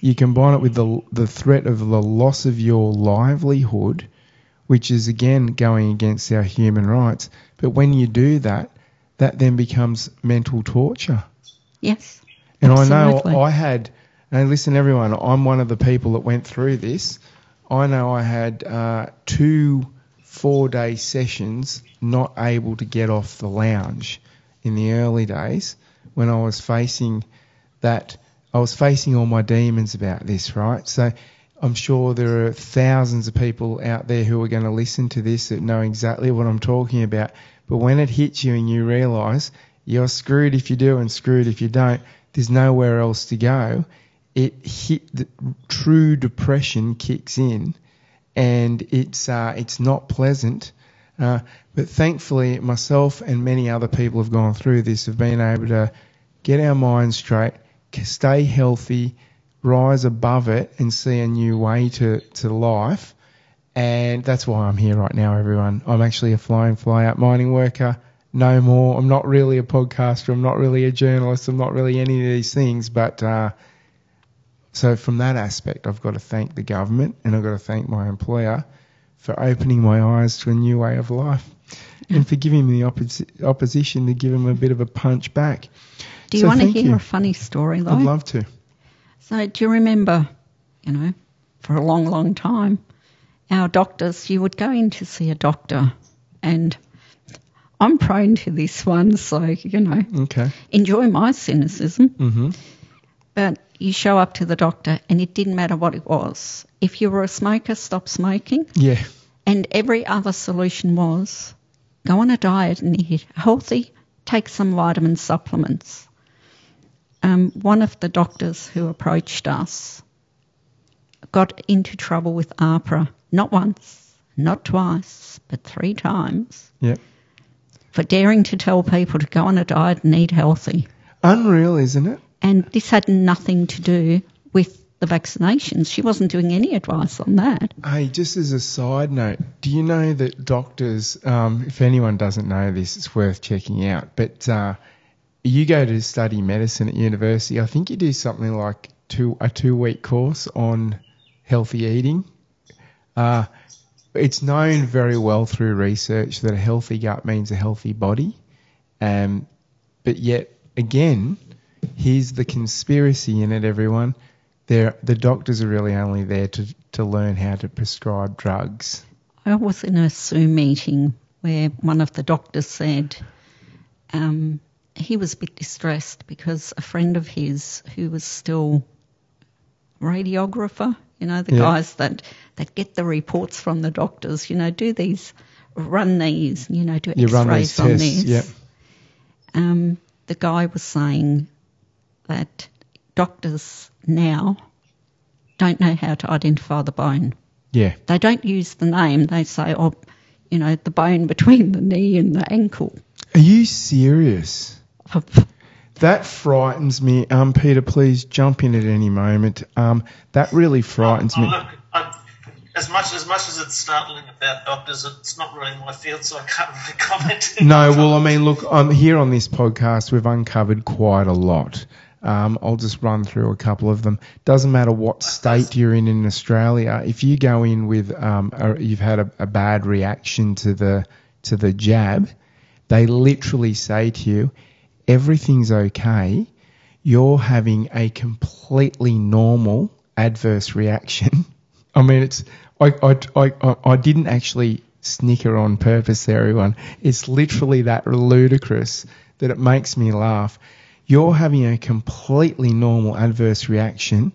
You combine it with the the threat of the loss of your livelihood, which is, again, going against our human rights. But when you do that, that then becomes mental torture. Yes, and absolutely. I know I had... Now, listen, everyone, I'm one of the people that went through this. I know I had uh, two four-day sessions not able to get off the lounge in the early days when I was facing that. I was facing all my demons about this, right? So I'm sure there are thousands of people out there who are going to listen to this that know exactly what I'm talking about. But when it hits you and you realise you're screwed if you do and screwed if you don't, there's nowhere else to go. It hit the true depression kicks in, and it's uh, it's not pleasant. Uh, but thankfully, myself and many other people have gone through this, have been able to get our minds straight, stay healthy, rise above it, and see a new way to, to life. And that's why I'm here right now, everyone. I'm actually a fly-in, fly-out mining worker. No more. I'm not really a podcaster. I'm not really a journalist. I'm not really any of these things, but... Uh, So from that aspect, I've got to thank the government and I've got to thank my employer for opening my eyes to a new way of life and for giving me the opposi- opposition to give them a bit of a punch back. Do you so want to hear you. a funny story, though? I'd love to. So do you remember, you know, for a long, long time, our doctors, you would go in to see a doctor, and I'm prone to this one, so, you know, okay. enjoy my cynicism. Mm-hmm. but you show up to the doctor and it didn't matter what it was. If you were a smoker, stop smoking. Yeah. And every other solution was go on a diet and eat healthy, take some vitamin supplements. Um, one of the doctors who approached us got into trouble with APRA, not once, not twice, but three times. Yeah. For daring to tell people to go on a diet and eat healthy. Unreal, isn't it? And this had nothing to do with the vaccinations. She wasn't doing any advice on that. Hey, just as a side note, do you know that doctors, um, if anyone doesn't know this, it's worth checking out, but uh, you go to study medicine at university, I think you do something like two a two-week course on healthy eating. Uh, it's known very well through research that a healthy gut means a healthy body, um, but yet, again, here's the conspiracy in it, everyone. They're, the doctors are really only there to, to learn how to prescribe drugs. I was in a Zoom meeting where one of the doctors said um, he was a bit distressed because a friend of his who was still radiographer, you know, the yeah. guys that, that get the reports from the doctors, you know, do these, run these, you know, do you x-rays run these on tests, these. Yeah. Um, the guy was saying that doctors now don't know how to identify the bone. Yeah. They don't use the name. They say, oh, you know, the bone between the knee and the ankle. Are you serious? That frightens me. Um, Peter, please jump in at any moment. Um, that really frightens oh, oh, me. Look, I, as much, as much as it's startling about doctors, it's not really my field, so I can't really comment. No, well, I mean, look, I'm here on this podcast, we've uncovered quite a lot. Um, I'll just run through a couple of them. Doesn't matter what state you're in in Australia, if you go in with um, a, you've had a, a bad reaction to the to the jab, they literally say to you, everything's okay. You're having a completely normal adverse reaction. I mean, it's I I I, I didn't actually snicker on purpose there, everyone. It's literally that ludicrous that it makes me laugh. You're having a completely normal adverse reaction.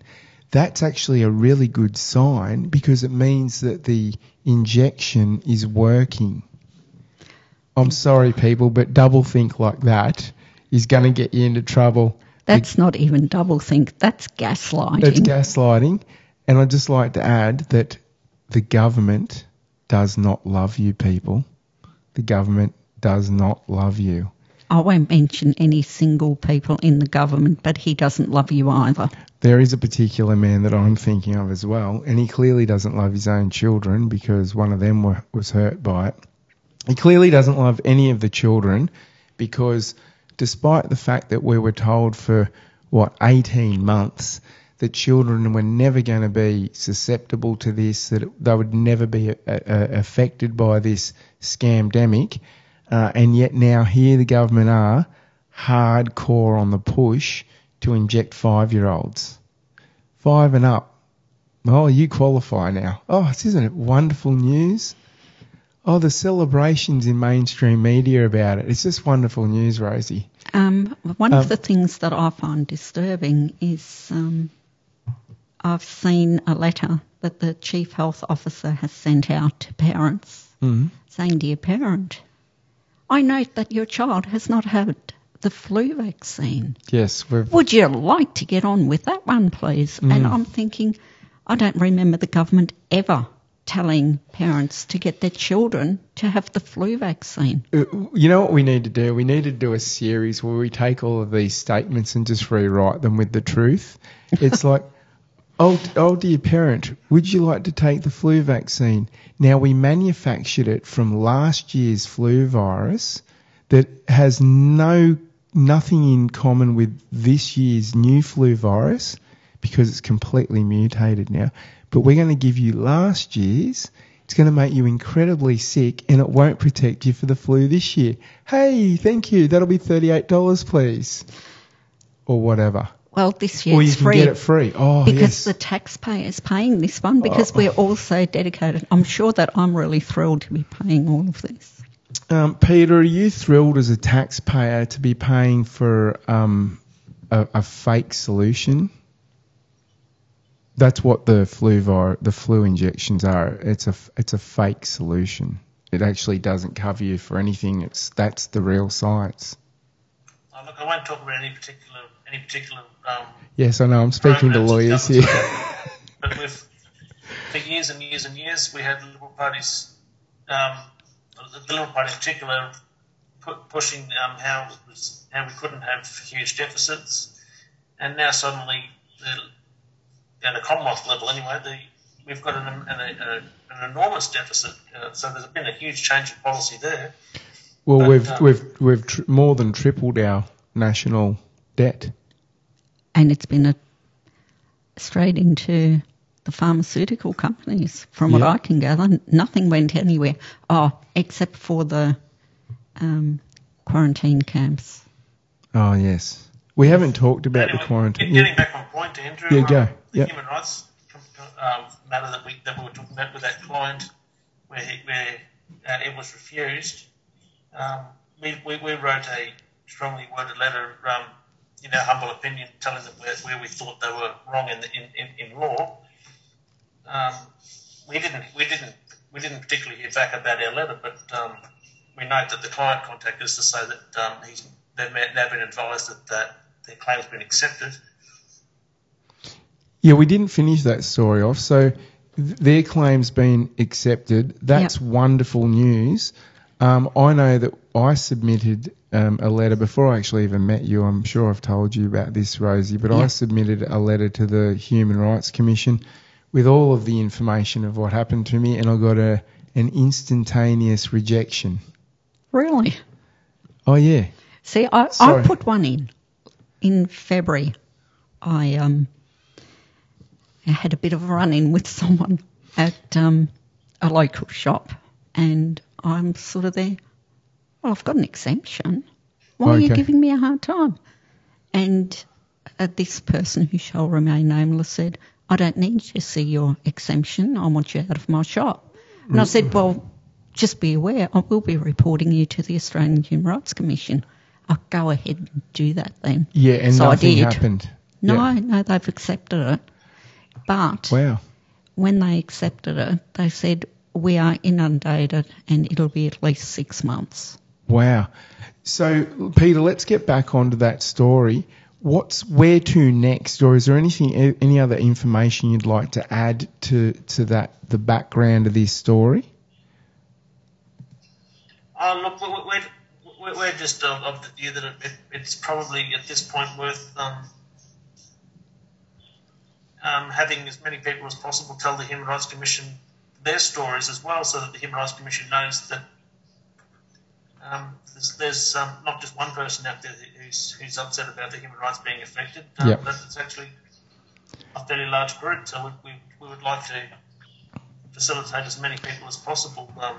That's actually a really good sign because it means that the injection is working. I'm sorry, people, but doublethink like that is going to get you into trouble. That's it, not even doublethink. That's gaslighting. That's gaslighting. And I'd just like to add that the government does not love you, people. The government does not love you. I won't mention any single people in the government, but he doesn't love you either. There is a particular man that I'm thinking of as well, and he clearly doesn't love his own children because one of them were, was hurt by it. He clearly doesn't love any of the children because despite the fact that we were told for, what, eighteen months that children were never going to be susceptible to this, that it, they would never be a, a, affected by this scamdemic, Uh, and yet now here the government are hardcore on the push to inject five-year-olds. Five and up. Oh, you qualify now. Oh, isn't it wonderful news? Oh, the celebrations in mainstream media about it. It's just wonderful news, Rosie. Um, one um, of the things that I find disturbing is um, I've seen a letter that the Chief Health Officer has sent out to parents mm-hmm. saying, dear parent, I note that your child has not had the flu vaccine. Yes. We've... Would you like to get on with that one, please? Mm. And I'm thinking, I don't remember the government ever telling parents to get their children to have the flu vaccine. You know what we need to do? We need to do a series where we take all of these statements and just rewrite them with the truth. It's like, oh, oh, dear parent, would you like to take the flu vaccine? Now, we manufactured it from last year's flu virus that has no nothing in common with this year's new flu virus because it's completely mutated now. But we're going to give you last year's. It's going to make you incredibly sick and it won't protect you for the flu this year. Hey, thank you. That'll be thirty-eight dollars, please, or whatever. Well, this year it's free. Or you can get it free. Oh, yes. Because the taxpayer is paying this one because we're all so dedicated. I'm sure that I'm really thrilled to be paying all of this. Um, Peter, are you thrilled as a taxpayer to be paying for um, a, a fake solution. That's what the flu vir- the flu injections are. It's a it's a fake solution. It actually doesn't cover you for anything. It's that's the real science. Oh, look, I won't talk about any particular any particular. Um, yes, I know. I'm speaking to lawyers here. But with for years and years and years, we had Liberal parties, um, the Liberal Party in particular, pu- pushing um, how it was, how we couldn't have huge deficits, and now suddenly the at a Commonwealth level anyway, the, we've got an, an, a, an enormous deficit. Uh, so there's been a huge change in policy there. Well, but, we've um, we've we've tr- more than tripled our national debt, and it's been a straight into the pharmaceutical companies. From yeah. what I can gather, nothing went anywhere. Oh, except for the um, quarantine camps. Oh yes. We haven't talked about anyway, the quarantine. Getting back on point, Andrew, yeah, go. Um, the yep. human rights um, matter that we, that we were talking about with that client where, he, where uh, it was refused, um, we, we, we wrote a strongly worded letter, um, in our humble opinion, telling them where, where we thought they were wrong in, the, in, in, in law. Um, we didn't we didn't, we didn't particularly hear back about our letter, but um, we note that the client contacted us to say that um, he's, they've now been advised that, that their claim's been accepted. Yeah, we didn't finish that story off. So th- their claim's been accepted. That's yep. wonderful news. Um, I know that I submitted um, a letter before I actually even met you. I'm sure I've told you about this, Rosie, but yep. I submitted a letter to the Human Rights Commission with all of the information of what happened to me, and I got a an instantaneous rejection. Really? Oh, yeah. See, I, I put one in. In February, I um, I had a bit of a run-in with someone at um, a local shop, and I'm sort of there, well, I've got an exemption. Why okay. are you giving me a hard time? And uh, this person who shall remain nameless said, I don't need to see your exemption. I want you out of my shop. And I said, well, just be aware, I will be reporting you to the Australian Human Rights Commission. I'll go ahead and do that then. Yeah, and so nothing happened. No, yeah. no, they've accepted it. But wow. when they accepted it, they said, we are inundated and it'll be at least six months. Wow. So, Peter, let's get back onto that story. What's where to next, or is there anything, any other information you'd like to add to, to that the background of this story? Uh, look, we're... we're We're just of, of the view that it, it, it's probably at this point worth um, um, having as many people as possible tell the Human Rights Commission their stories as well, so that the Human Rights Commission knows that um, there's, there's um, not just one person out there who's, who's upset about the human rights being affected, um, yep. but it's actually a fairly large group. So we, we, we would like to facilitate as many people as possible. Um,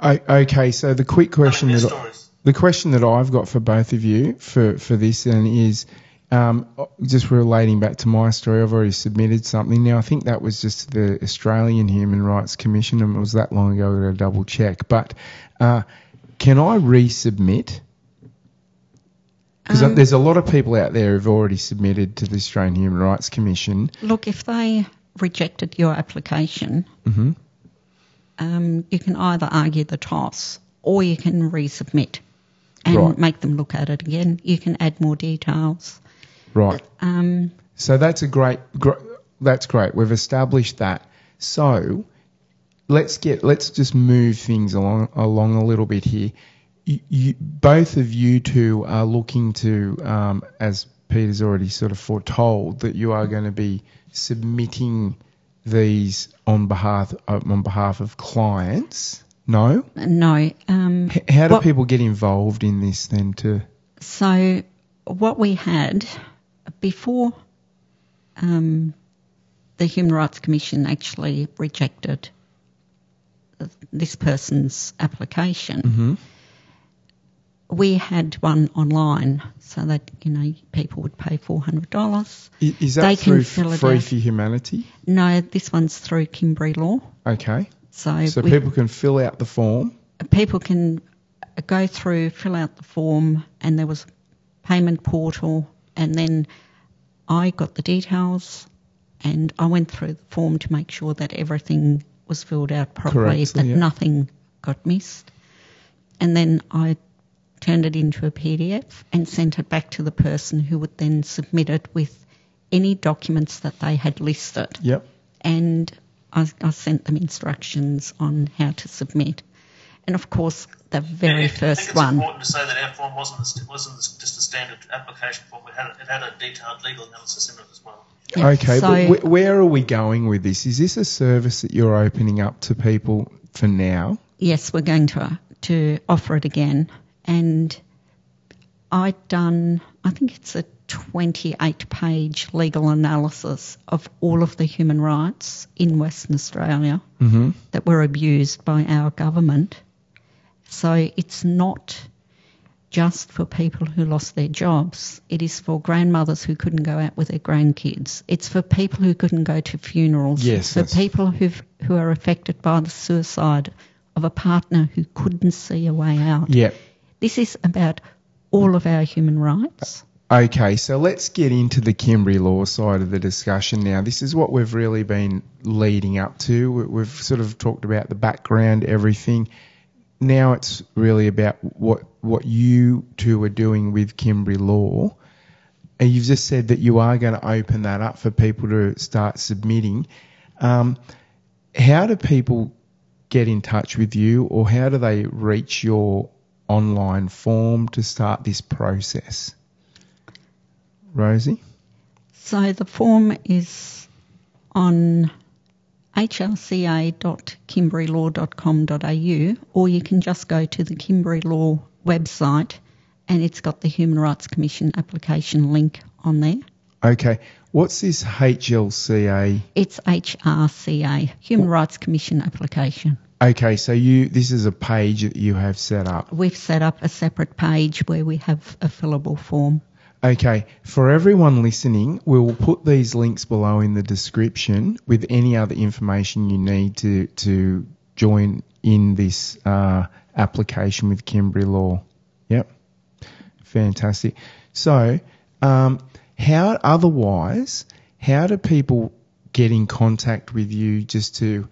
I, okay, so the quick question that... Stories. The question that I've got for both of you for, for this and is um, just relating back to my story. I've already submitted something. Now, I think that was just the Australian Human Rights Commission, and it was that long ago to double check. But uh, can I resubmit? Because um, there's a lot of people out there who've already submitted to the Australian Human Rights Commission. Look, if they rejected your application, mm-hmm. um, you can either argue the toss or you can resubmit. And right. make them look at it again. You can add more details. Right. Um, so that's a great, gr- that's great. We've established that. So let's get, let's just move things along along a little bit here. You, you, both of you two are looking to, um, as Peter's already sort of foretold, that you are going to be submitting these on behalf on behalf of clients. No? No. Um, H- how do what, people get involved in this then too? So what we had before um, the Human Rights Commission actually rejected this person's application, mm-hmm. we had one online so that, you know, people would pay four hundred dollars. Is, is that they through Free for Humanity? No, this one's through Kimbri Law. Okay. So, so we, people can fill out the form? People can go through, fill out the form, and there was a payment portal And then I got the details and I went through the form to make sure that everything was filled out properly, Correctly, that yeah. nothing got missed. And then I turned it into a P D F and sent it back to the person who would then submit it with any documents that they had listed. Yep. And I, I sent them instructions on how to submit. And, of course, the very yeah, first one. I think it's important to say that our form wasn't, the, wasn't just a standard application form. It had, it had a detailed legal analysis in it as well. Yeah. Okay, so, but w- where are we going with this? Is this a service that you're opening up to people for now? Yes, we're going to, to offer it again. And I'd done, I think it's a twenty-eight page legal analysis of all of the human rights in Western Australia mm-hmm. that were abused by our government. So it's not just for people who lost their jobs. It is for grandmothers who couldn't go out with their grandkids. It's for people who couldn't go to funerals. Yes, it's for people who who are affected by the suicide of a partner who couldn't see a way out. Yep. This is about all of our human rights. Okay, so let's get into the Kimbri Law side of the discussion now. This is what we've really been leading up to. We've sort of talked about the background, everything. Now it's really about what what you two are doing with Kimbri Law. And you've just said that you are going to open that up for people to start submitting. Um, how do people get in touch with you, or how do they reach your online form to start this process? Rosie? So the form is on h r c a dot kimbrilaw dot com dot a u, or you can just go to the Kimbri Law website and it's got the Human Rights Commission application link on there. Okay. What's this H L C A? It's H R C A, Human what? Rights Commission application. Okay, so you this is a page that you have set up. We've set up a separate page where we have a fillable form. Okay, for everyone listening, we will put these links below in the description with any other information you need to to join in this uh, application with Kimbri Law. Yep, fantastic. So, um, how otherwise, how do people get in contact with you just to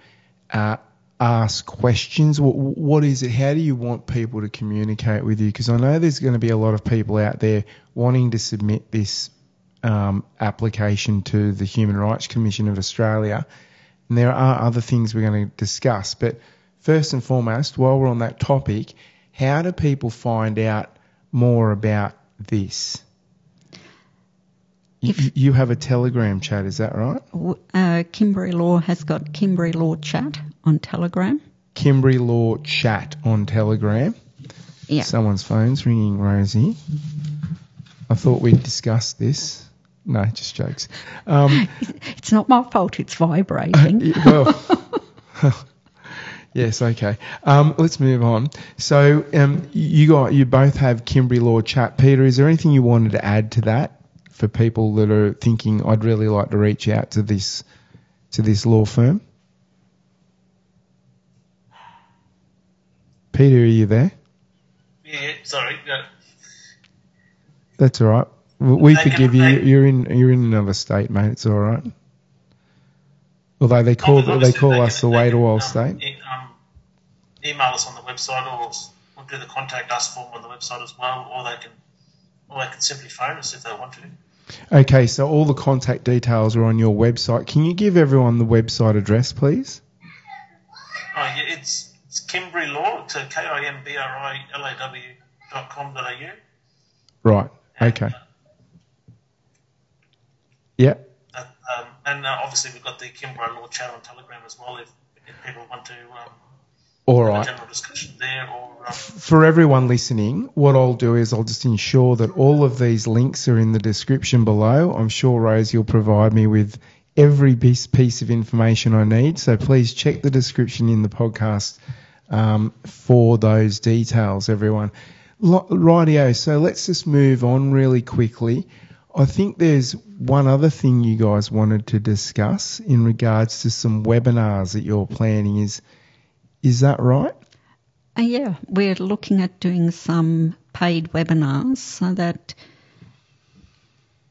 uh, ask questions? What, what is it? How do you want people to communicate with you? Because I know there's going to be a lot of people out there wanting to submit this um, application to the Human Rights Commission of Australia, and there are other things we're going to discuss. But first and foremost, while we're on that topic, how do people find out more about this? If you, you have a Telegram chat, is that right? Uh, Kimbri Law has got Kimbri Law Chat on Telegram. Kimbri Law Chat on Telegram. Yeah. Someone's phone's ringing, Rosie. I thought we'd discussed this. No, just jokes. Um, it's not my fault it's vibrating. Uh, well, yes, okay. Um, let's move on. So um, you got you both have Kimbri Law Chat. Peter, is there anything you wanted to add to that? For people that are thinking, I'd really like to reach out to this to this law firm. Peter, are you there? Yeah, sorry. No. That's all right. We they forgive can, you. They, you're in you're in another state, mate. It's all right. Although they call oh, they call they us can, the Wait a While um, State. Um, email us on the website, or we'll do the contact us form on the website as well, or they can or they can simply phone us if they want to. Okay, so all the contact details are on your website. Can you give everyone the website address, please? Oh, yeah, it's, it's Kimbri Law, it's K I M B R I L A W dot com dot a u. Right, okay. And, uh, yeah. Uh, um, and uh, obviously we've got the Kimbri Law Chat on Telegram as well if, if people want to um, all right. have a general discussion there. Or um, for everyone listening, what I'll do is I'll just ensure that all of these links are in the description below. I'm sure, Rose, you'll provide me with every piece of information I need. So please check the description in the podcast um, for those details, everyone. Rightio, so let's just move on really quickly. I think there's one other thing you guys wanted to discuss in regards to some webinars that you're planning. Is Is that right? Uh, yeah, we're looking at doing some paid webinars so that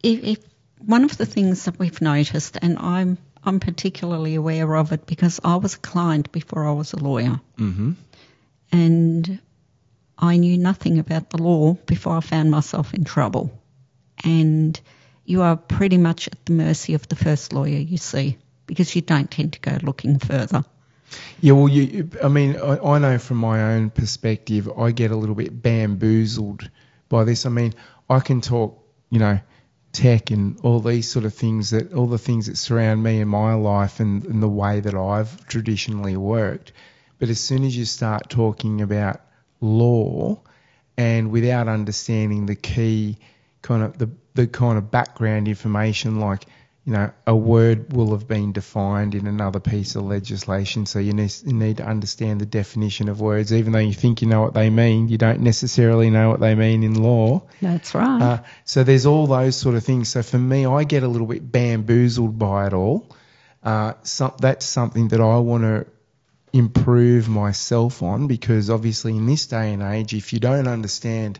if, if one of the things that we've noticed, and I'm I'm particularly aware of it because I was a client before I was a lawyer, mm-hmm. and I knew nothing about the law before I found myself in trouble. And you are pretty much at the mercy of the first lawyer you see because you don't tend to go looking further. Yeah, well, you, I mean, I, I know from my own perspective, I get a little bit bamboozled by this. I mean, I can talk, you know, tech and all these sort of things, that all the things that surround me in my life and, and the way that I've traditionally worked. But as soon as you start talking about law, and without understanding the key kind of the, the kind of background information, like, you know, a word will have been defined in another piece of legislation, so you ne- you need to understand the definition of words. Even though you think you know what they mean, you don't necessarily know what they mean in law. That's right. Uh, so there's all those sort of things. So for me, I get a little bit bamboozled by it all. Uh, so that's something that I want to improve myself on, because obviously in this day and age, if you don't understand,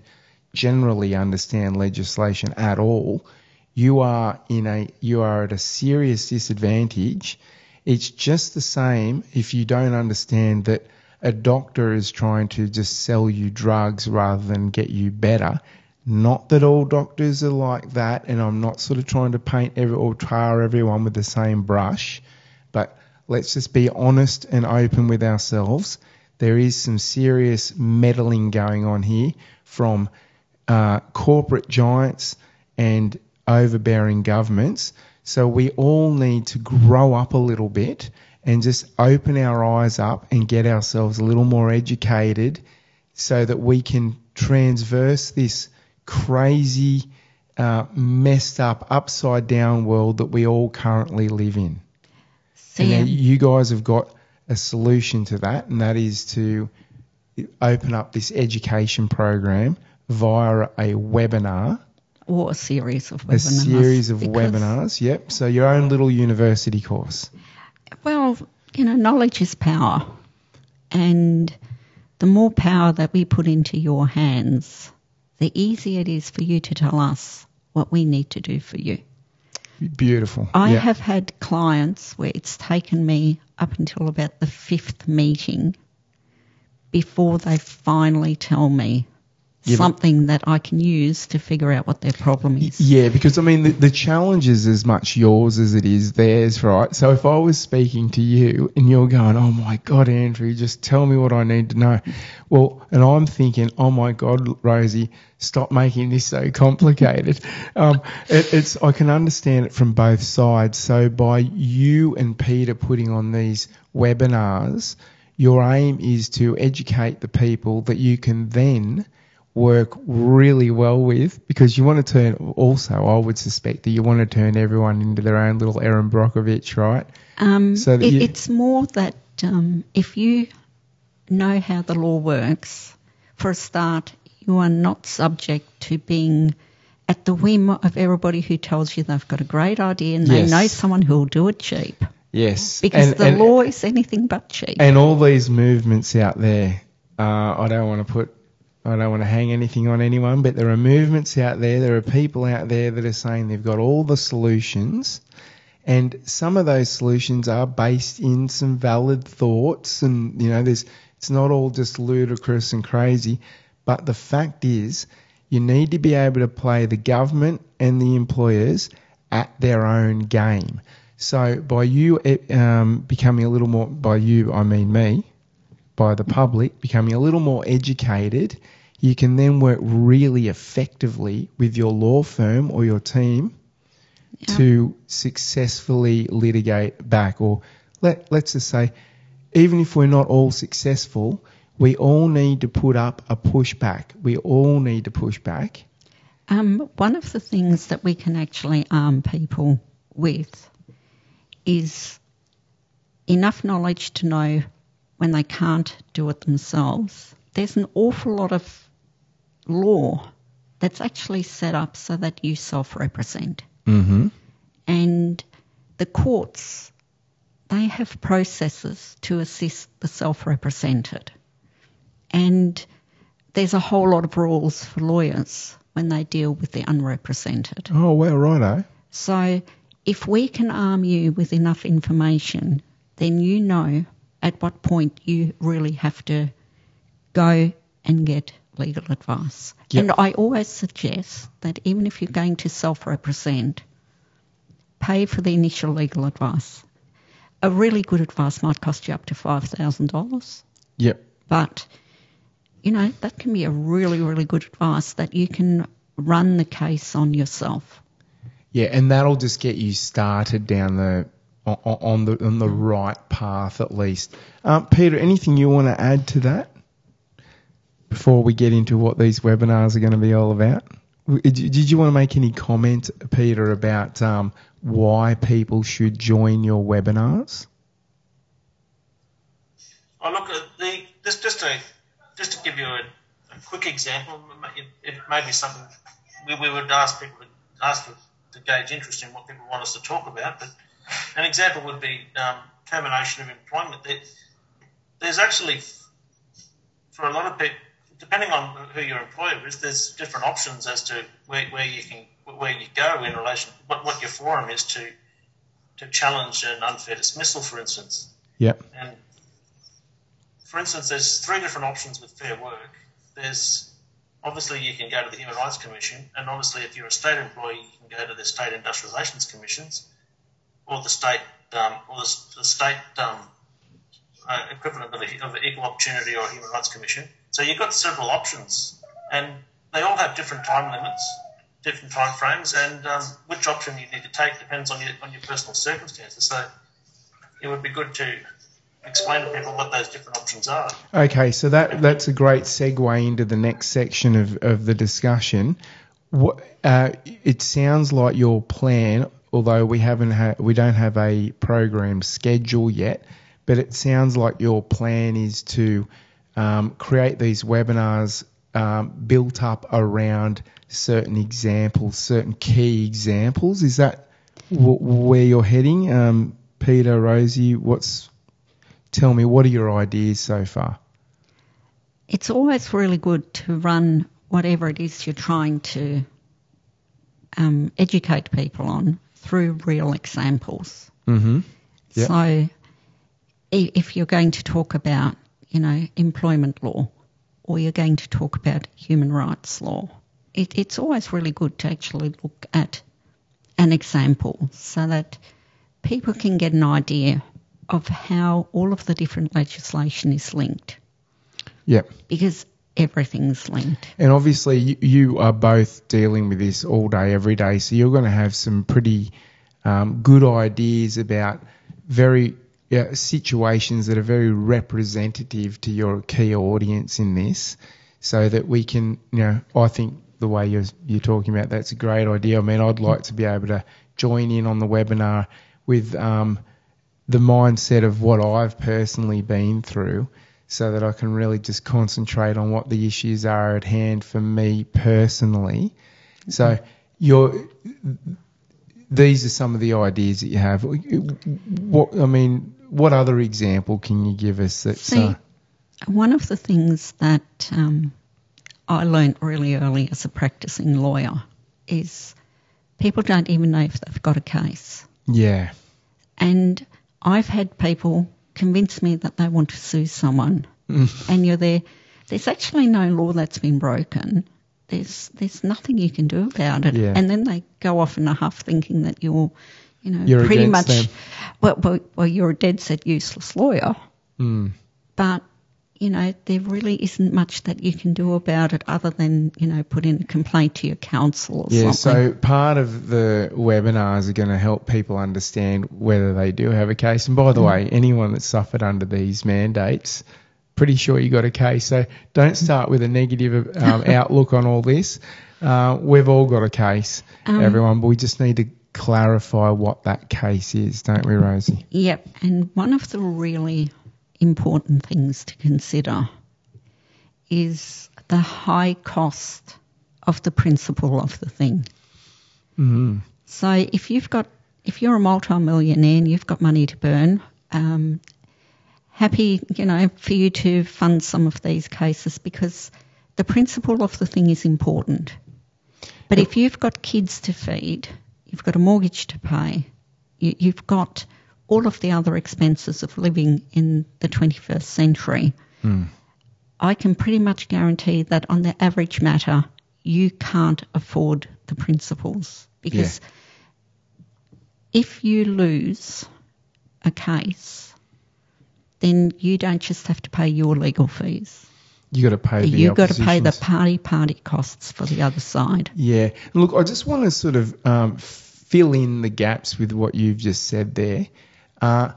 generally understand legislation at all, you are in a you are at a serious disadvantage. It's just the same if you don't understand that a doctor is trying to just sell you drugs rather than get you better. Not that all doctors are like that, and I'm not sort of trying to paint every or tar everyone with the same brush, but let's just be honest and open with ourselves. There is some serious meddling going on here from uh, corporate giants and overbearing governments. So we all need to grow up a little bit and just open our eyes up and get ourselves a little more educated so that we can transverse this crazy, uh, messed up, upside down world that we all currently live in. So, and yeah. You guys have got a solution to that, and that is to open up this education program via a webinar. Or a series of webinars. A series of webinars, yep. So your own little university course. Well, you know, knowledge is power. And the more power that we put into your hands, the easier it is for you to tell us what we need to do for you. Beautiful. I yep. have had clients where it's taken me up until about the fifth meeting before they finally tell me Yeah, something that I can use to figure out what their problem is. Yeah, because, I mean, the, the challenge is as much yours as it is theirs, right? So if I was speaking to you and you're going, oh, my God, Andrew, just tell me what I need to know. Well, and I'm thinking, oh, my God, Rosie, stop making this so complicated. um, it, it's I can understand it from both sides. So by you and Peter putting on these webinars, your aim is to educate the people that you can then work really well with, because you want to turn, also I would suspect that you want to turn everyone into their own little Erin Brockovich, right? Um, so that it, you... It's more that um, if you know how the law works, for a start, you are not subject to being at the whim of everybody who tells you they've got a great idea and yes. they know someone who will do it cheap. Yes. Because and, the and, law is anything but cheap. And all these movements out there, uh, I don't want to put I don't want to hang anything on anyone, but there are movements out there, there are people out there that are saying they've got all the solutions, and some of those solutions are based in some valid thoughts, and, you know, there's it's not all just ludicrous and crazy, but the fact is you need to be able to play the government and the employers at their own game. So by you um, becoming a little more, by you I mean me, by the public, becoming a little more educated, you can then work really effectively with your law firm or your team yeah. to successfully litigate back. Or let, let's just say, even if we're not all successful, we all need to put up a pushback. We all need to push back. Um, one of the things that we can actually arm people with is enough knowledge to know when they can't do it themselves. There's an awful lot of law that's actually set up so that you self-represent. Mm-hmm. And the courts, they have processes to assist the self-represented. And there's a whole lot of rules for lawyers when they deal with the unrepresented. Oh, well, righto. So if we can arm you with enough information, then you know at what point you really have to go and get legal advice. Yep. And I always suggest that even if you're going to self-represent, pay for the initial legal advice. A really good advice might cost you up to five thousand dollars. Yep. But, you know, that can be a really, really good advice that you can run the case on yourself. Yeah, and that'll just get you started down the on, on the on the right path at least. Um, Peter, anything you want to add to that before we get into what these webinars are going to be all about? Did you want to make any comment, Peter, about um, why people should join your webinars? Oh, look, the, this, just to just to give you a, a quick example, it, it may be something we, we would ask people to, ask them to gauge interest in what people want us to talk about. But an example would be um, termination of employment. There, there's actually, for a lot of people, depending on who your employer is, there's different options as to where, where you can where you go in relation. What what your forum is to to challenge an unfair dismissal, for instance. Yep. And for instance, there's three different options with Fair Work. There's obviously you can go to the Human Rights Commission, and obviously if you're a state employee, you can go to the state Industrial Relations Commissions, or the state um, or the, the state um, uh, equivalent of, a, of an Equal Opportunity or a Human Rights Commission. So you've got several options, and they all have different time limits, different time frames, and um, which option you need to take depends on your on your personal circumstances. So it would be good to explain to people what those different options are. Okay, so that that's a great segue into the next section of, of the discussion. What, uh, it sounds like your plan, although we haven't ha- we don't have a program schedule yet, but it sounds like your plan is to Um, create these webinars um, built up around certain examples, certain key examples. Is that w- where you're heading, um, Peter, Rosie? What's? Tell me, what are your ideas so far? It's always really good to run whatever it is you're trying to um, educate people on through real examples. Mm-hmm. Yep. So, if you're going to talk about, you know, employment law, or you're going to talk about human rights law, It, it's always really good to actually look at an example so that people can get an idea of how all of the different legislation is linked. Yeah. Because everything's linked. And obviously you, you are both dealing with this all day, every day, so you're going to have some pretty um, good ideas about very Yeah, situations that are very representative to your key audience in this, so that we can, you know, I think the way you're you're talking about, that's a great idea. I mean, I'd like to be able to join in on the webinar with um, the mindset of what I've personally been through, so that I can really just concentrate on what the issues are at hand for me personally. So you're... These are some of the ideas that you have. What I mean, what other example can you give us? That's, See, uh, one of the things that um, I learnt really early as a practicing lawyer is people don't even know if they've got a case. Yeah. And I've had people convince me that they want to sue someone, and you're there. There's actually no law that's been broken. There's there's nothing you can do about it, yeah. And then they go off in a huff, thinking that you're, you know, you're pretty much, well, well, well, you're a dead set useless lawyer. Mm. But you know, there really isn't much that you can do about it other than, you know, put in a complaint to your counsel or yeah, something. Yeah. So part of the webinars are going to help people understand whether they do have a case. And by the mm. way, anyone that's suffered under these mandates, pretty sure you got a case, so don't start with a negative um, outlook on all this. Uh, we've all got a case, um, everyone, but we just need to clarify what that case is, don't we, Rosie? Yep, and one of the really important things to consider is the high cost of the principle of the thing. Mm. So if you've got, if you're a multi-millionaire and you've got money to burn, um, happy, you know, for you to fund some of these cases because the principle of the thing is important. But if you've got kids to feed, you've got a mortgage to pay, you, you've got all of the other expenses of living in the twenty-first century, mm. I can pretty much guarantee that on the average matter, you can't afford the principles. Because yeah. if you lose a case, then you don't just have to pay your legal fees. You got to pay the you got to pay the party party costs for the other side. Yeah. Look, I just want to sort of um, fill in the gaps with what you've just said there. Uh,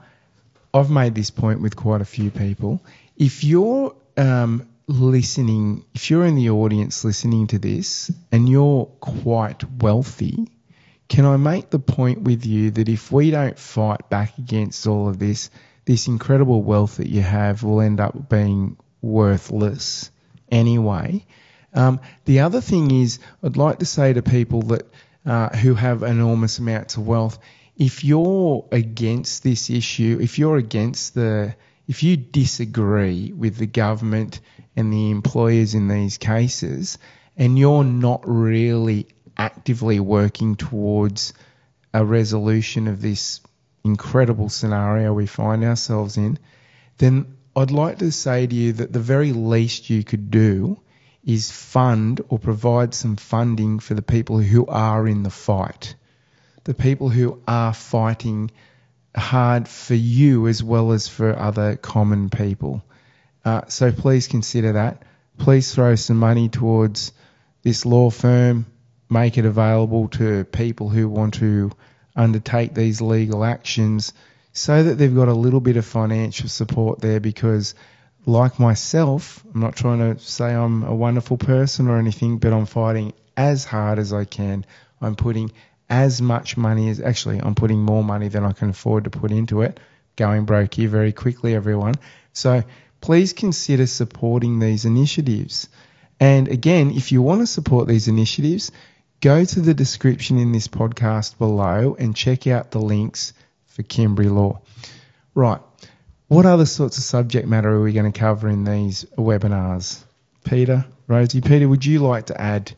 I've made this point with quite a few people. If you're um, listening, if you're in the audience listening to this and you're quite wealthy, can I make the point with you that if we don't fight back against all of this, this incredible wealth that you have will end up being worthless anyway. Um, the other thing is, I'd like to say to people that uh, who have enormous amounts of wealth, if you're against this issue, if you're against the, if you disagree with the government and the employers in these cases, and you're not really actively working towards a resolution of this incredible scenario we find ourselves in, then I'd like to say to you that the very least you could do is fund or provide some funding for the people who are in the fight, the people who are fighting hard for you as well as for other common people. Uh, so please consider that. Please throw some money towards this law firm, make it available to people who want to undertake these legal actions, so that they've got a little bit of financial support there, because like myself, I'm not trying to say I'm a wonderful person or anything, but I'm fighting as hard as I can. I'm putting as much money as, actually, I'm putting more money than I can afford to put into it. Going broke here very quickly, everyone. So please consider supporting these initiatives. And again, if you want to support these initiatives, go to the description in this podcast below and check out the links for Kimbri Law. Right, what other sorts of subject matter are we going to cover in these webinars? Peter, Rosie, Peter, would you like to add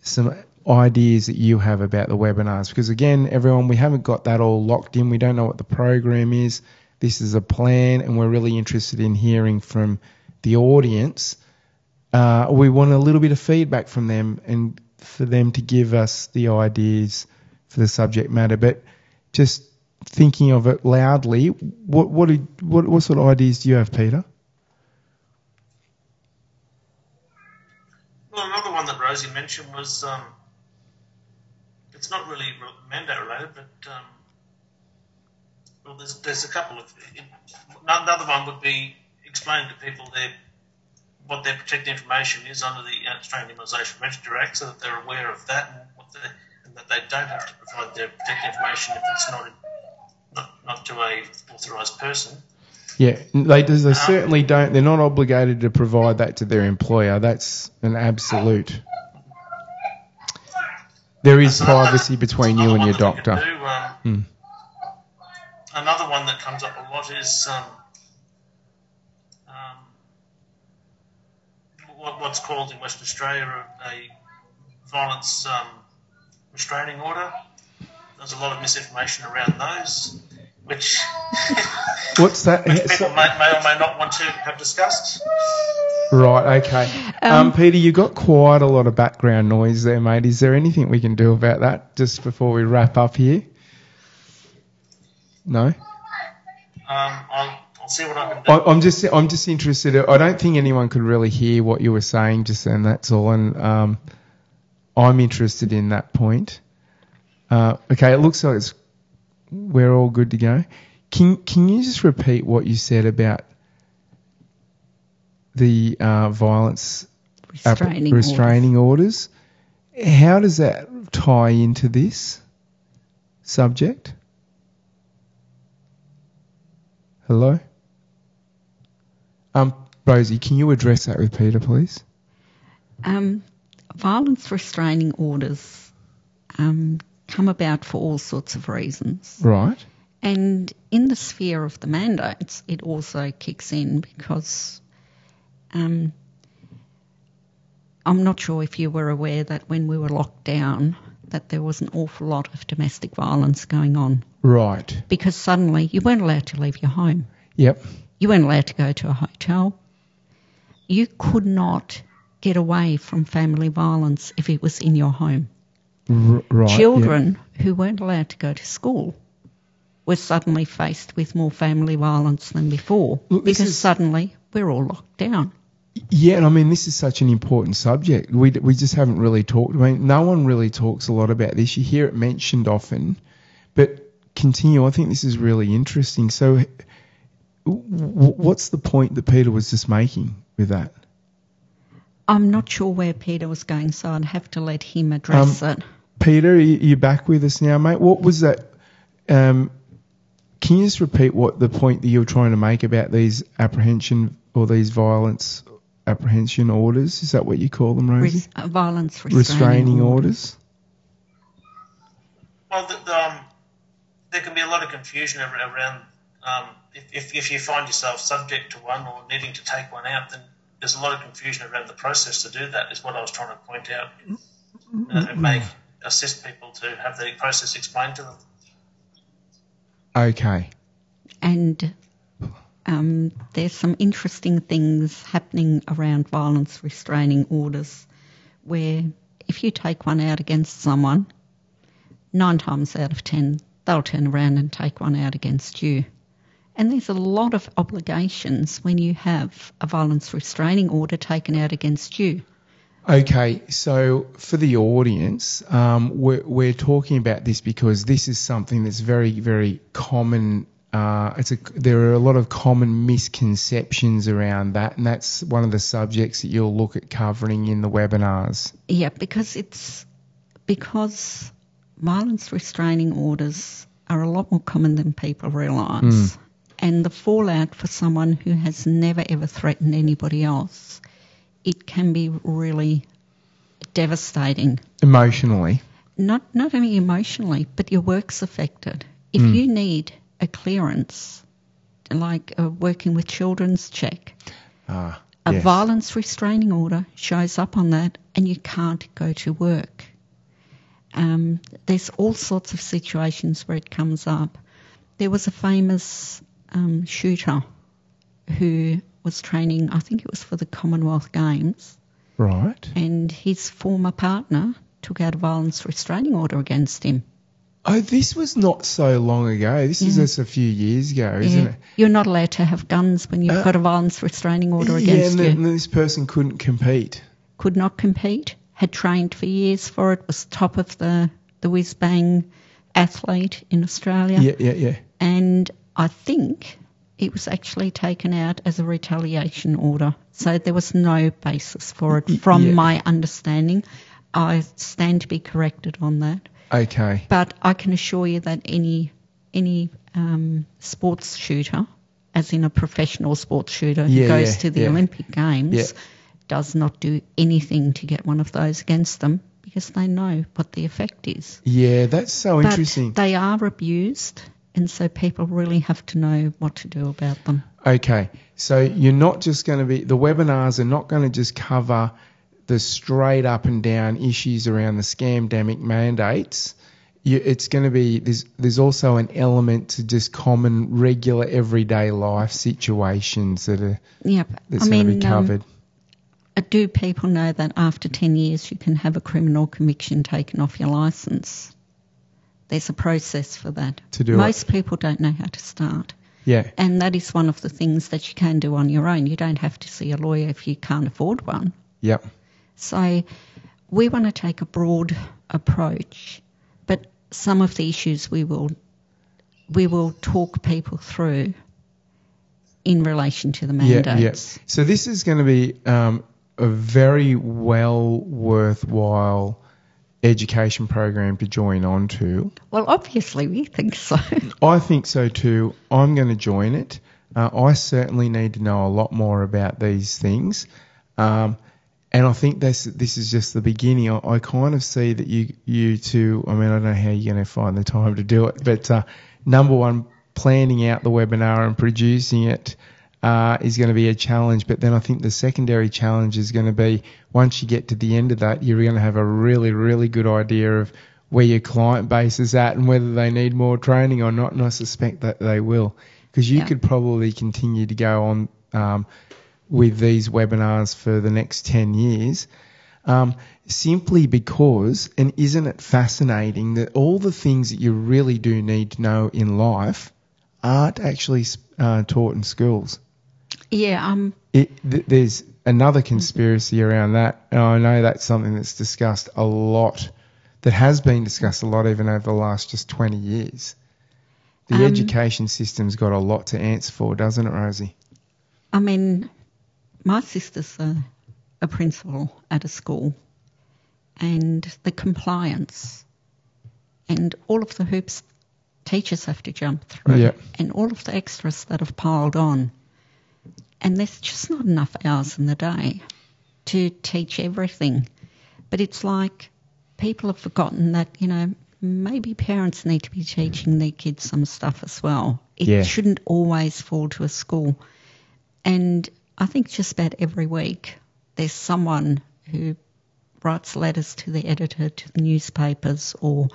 some ideas that you have about the webinars? Because again, everyone, we haven't got that all locked in. We don't know what the program is. This is a plan, and we're really interested in hearing from the audience. Uh, we want a little bit of feedback from them and for them to give us the ideas for the subject matter. But just thinking of it loudly, what what, what what sort of ideas do you have, Peter? Well, another one that Rosie mentioned was, um, it's not really mandate related, but um, well, there's there's a couple of, another one would be explaining to people their, what their protected information is under the Australian Immunisation Register Act, so that they're aware of that and, what they, and that they don't have to provide their protected information if it's not in Not, not to a authorised person. Yeah, they, they um, certainly don't. They're not obligated to provide that to their employer. That's an absolute. There is privacy between you and your doctor. Do, um, mm. Another one that comes up a lot is um, um, what, what's called in Western Australia a violence um, restraining order. There's a lot of misinformation around those, which, What's that? which people may, may or may not want to have discussed. Right, okay. Um, um, Peter, you got quite a lot of background noise there, mate. Is there anything we can do about that just before we wrap up here? No? Um, I'll, I'll see what I can do. I, I'm just, I'm just interested. I don't think anyone could really hear what you were saying just then, that's all, and um, I'm interested in that point. Uh, okay, it looks like it's, we're all good to go. Can can you just repeat what you said about the uh, violence restraining, uh, restraining orders. orders? How does that tie into this subject? Hello? Um, Rosie, can you address that with Peter, please? Um, violence restraining orders Um, come about for all sorts of reasons. Right. And in the sphere of the mandates, it also kicks in because um, I'm not sure if you were aware that when we were locked down that there was an awful lot of domestic violence going on. Right. Because suddenly you weren't allowed to leave your home. Yep. You weren't allowed to go to a hotel. You could not get away from family violence if it was in your home. R- right. Children yep. who weren't allowed to go to school were suddenly faced with more family violence than before. Look, because is... suddenly we're all locked down. Yeah, and I mean, this is such an important subject. We we just haven't really talked. I mean, no one really talks a lot about this. You hear it mentioned often, but continue. I think this is really interesting. So what's the point that Peter was just making with that? I'm not sure where Peter was going, so I'd have to let him address um, it. Peter, are you back with us now, mate? What was that? Um, can you just repeat what the point that you were trying to make about these apprehension or these violence apprehension orders? Is that what you call them, Rosie? Re- uh, violence restraining, restraining orders. orders? Well, the, the, um, there can be a lot of confusion around um, if, if you find yourself subject to one or needing to take one out, then there's a lot of confusion around the process to do that is what I was trying to point out. Uh, it may assist people to have the process explained to them. Okay. And... Um, there's some interesting things happening around violence restraining orders where if you take one out against someone, nine times out of ten, they'll turn around and take one out against you. And there's a lot of obligations when you have a violence restraining order taken out against you. Okay, so for the audience, um, we're, we're talking about this because this is something that's very, very common. Uh, it's a, there are a lot of common misconceptions around that, and that's one of the subjects that you'll look at covering in the webinars. Yeah, because it's because violence restraining orders are a lot more common than people realise, mm. and the fallout for someone who has never ever threatened anybody else, it can be really devastating. Emotionally. Not not only emotionally, but your work's affected. If mm. you need a clearance, like a working with children's check. Ah, a yes. violence restraining order shows up on that and you can't go to work. Um, there's all sorts of situations where it comes up. There was a famous um, shooter who was training, I think it was for the Commonwealth Games. Right. And his former partner took out a violence restraining order against him. Oh, this was not so long ago. This yeah. is just a few years ago, isn't yeah. it? You're not allowed to have guns when you've uh, got a violence restraining order yeah, against and you. Yeah, and this person couldn't compete. Could not compete, had trained for years for it, was top of the, the whiz-bang athlete in Australia. Yeah, yeah, yeah. And I think it was actually taken out as a retaliation order. So there was no basis for it from yeah. my understanding. I stand to be corrected on that. Okay. But I can assure you that any any um, sports shooter, as in a professional sports shooter who yeah, goes yeah, to the yeah. Olympic Games, yeah. does not do anything to get one of those against them because they know what the effect is. Yeah, that's so but interesting. They are abused, and so people really have to know what to do about them. Okay. So you're not just going to be – the webinars are not going to just cover – the straight up and down issues around the scamdemic mandates, you, it's going to be there's, there's also an element to just common, regular, everyday life situations that are yep. that's I going mean, to be covered. Um, do people know that after ten years you can have a criminal conviction taken off your licence? There's a process for that. To do Most it. people don't know how to start. Yeah. And that is one of the things that you can do on your own. You don't have to see a lawyer if you can't afford one. Yep. So we want to take a broad approach, but some of the issues we will we will talk people through in relation to the mandates. Yeah, yeah. So this is going to be um, a very well worthwhile education program to join on to. Well, obviously we think so. I think so too. I'm going to join it. Uh, I certainly need to know a lot more about these things. Um And I think this, this is just the beginning. I, I kind of see that you, you two, I mean, I don't know how you're going to find the time to do it, but uh, number one, planning out the webinar and producing it, uh, is going to be a challenge. But then I think the secondary challenge is going to be, once you get to the end of that, you're going to have a really, really good idea of where your client base is at and whether they need more training or not. And I suspect that they will, because you yeah. could probably continue to go on um, with these webinars for the next ten years. Um, simply because, and isn't it fascinating that all the things that you really do need to know in life aren't actually uh, taught in schools? Yeah. Um. It, th- there's another conspiracy around that, and I know that's something that's discussed a lot, that has been discussed a lot even over the last just twenty years. The um, education system's got a lot to answer for, doesn't it, Rosie? I mean, my sister's a, a principal at a school, and the compliance and all of the hoops teachers have to jump through, yeah. and all of the extras that have piled on. And there's just not enough hours in the day to teach everything. But it's like people have forgotten that, you know, maybe parents need to be teaching their kids some stuff as well. It yeah. shouldn't always fall to a school. And I think just about every week there's someone who writes letters to the editor, to the newspapers, or,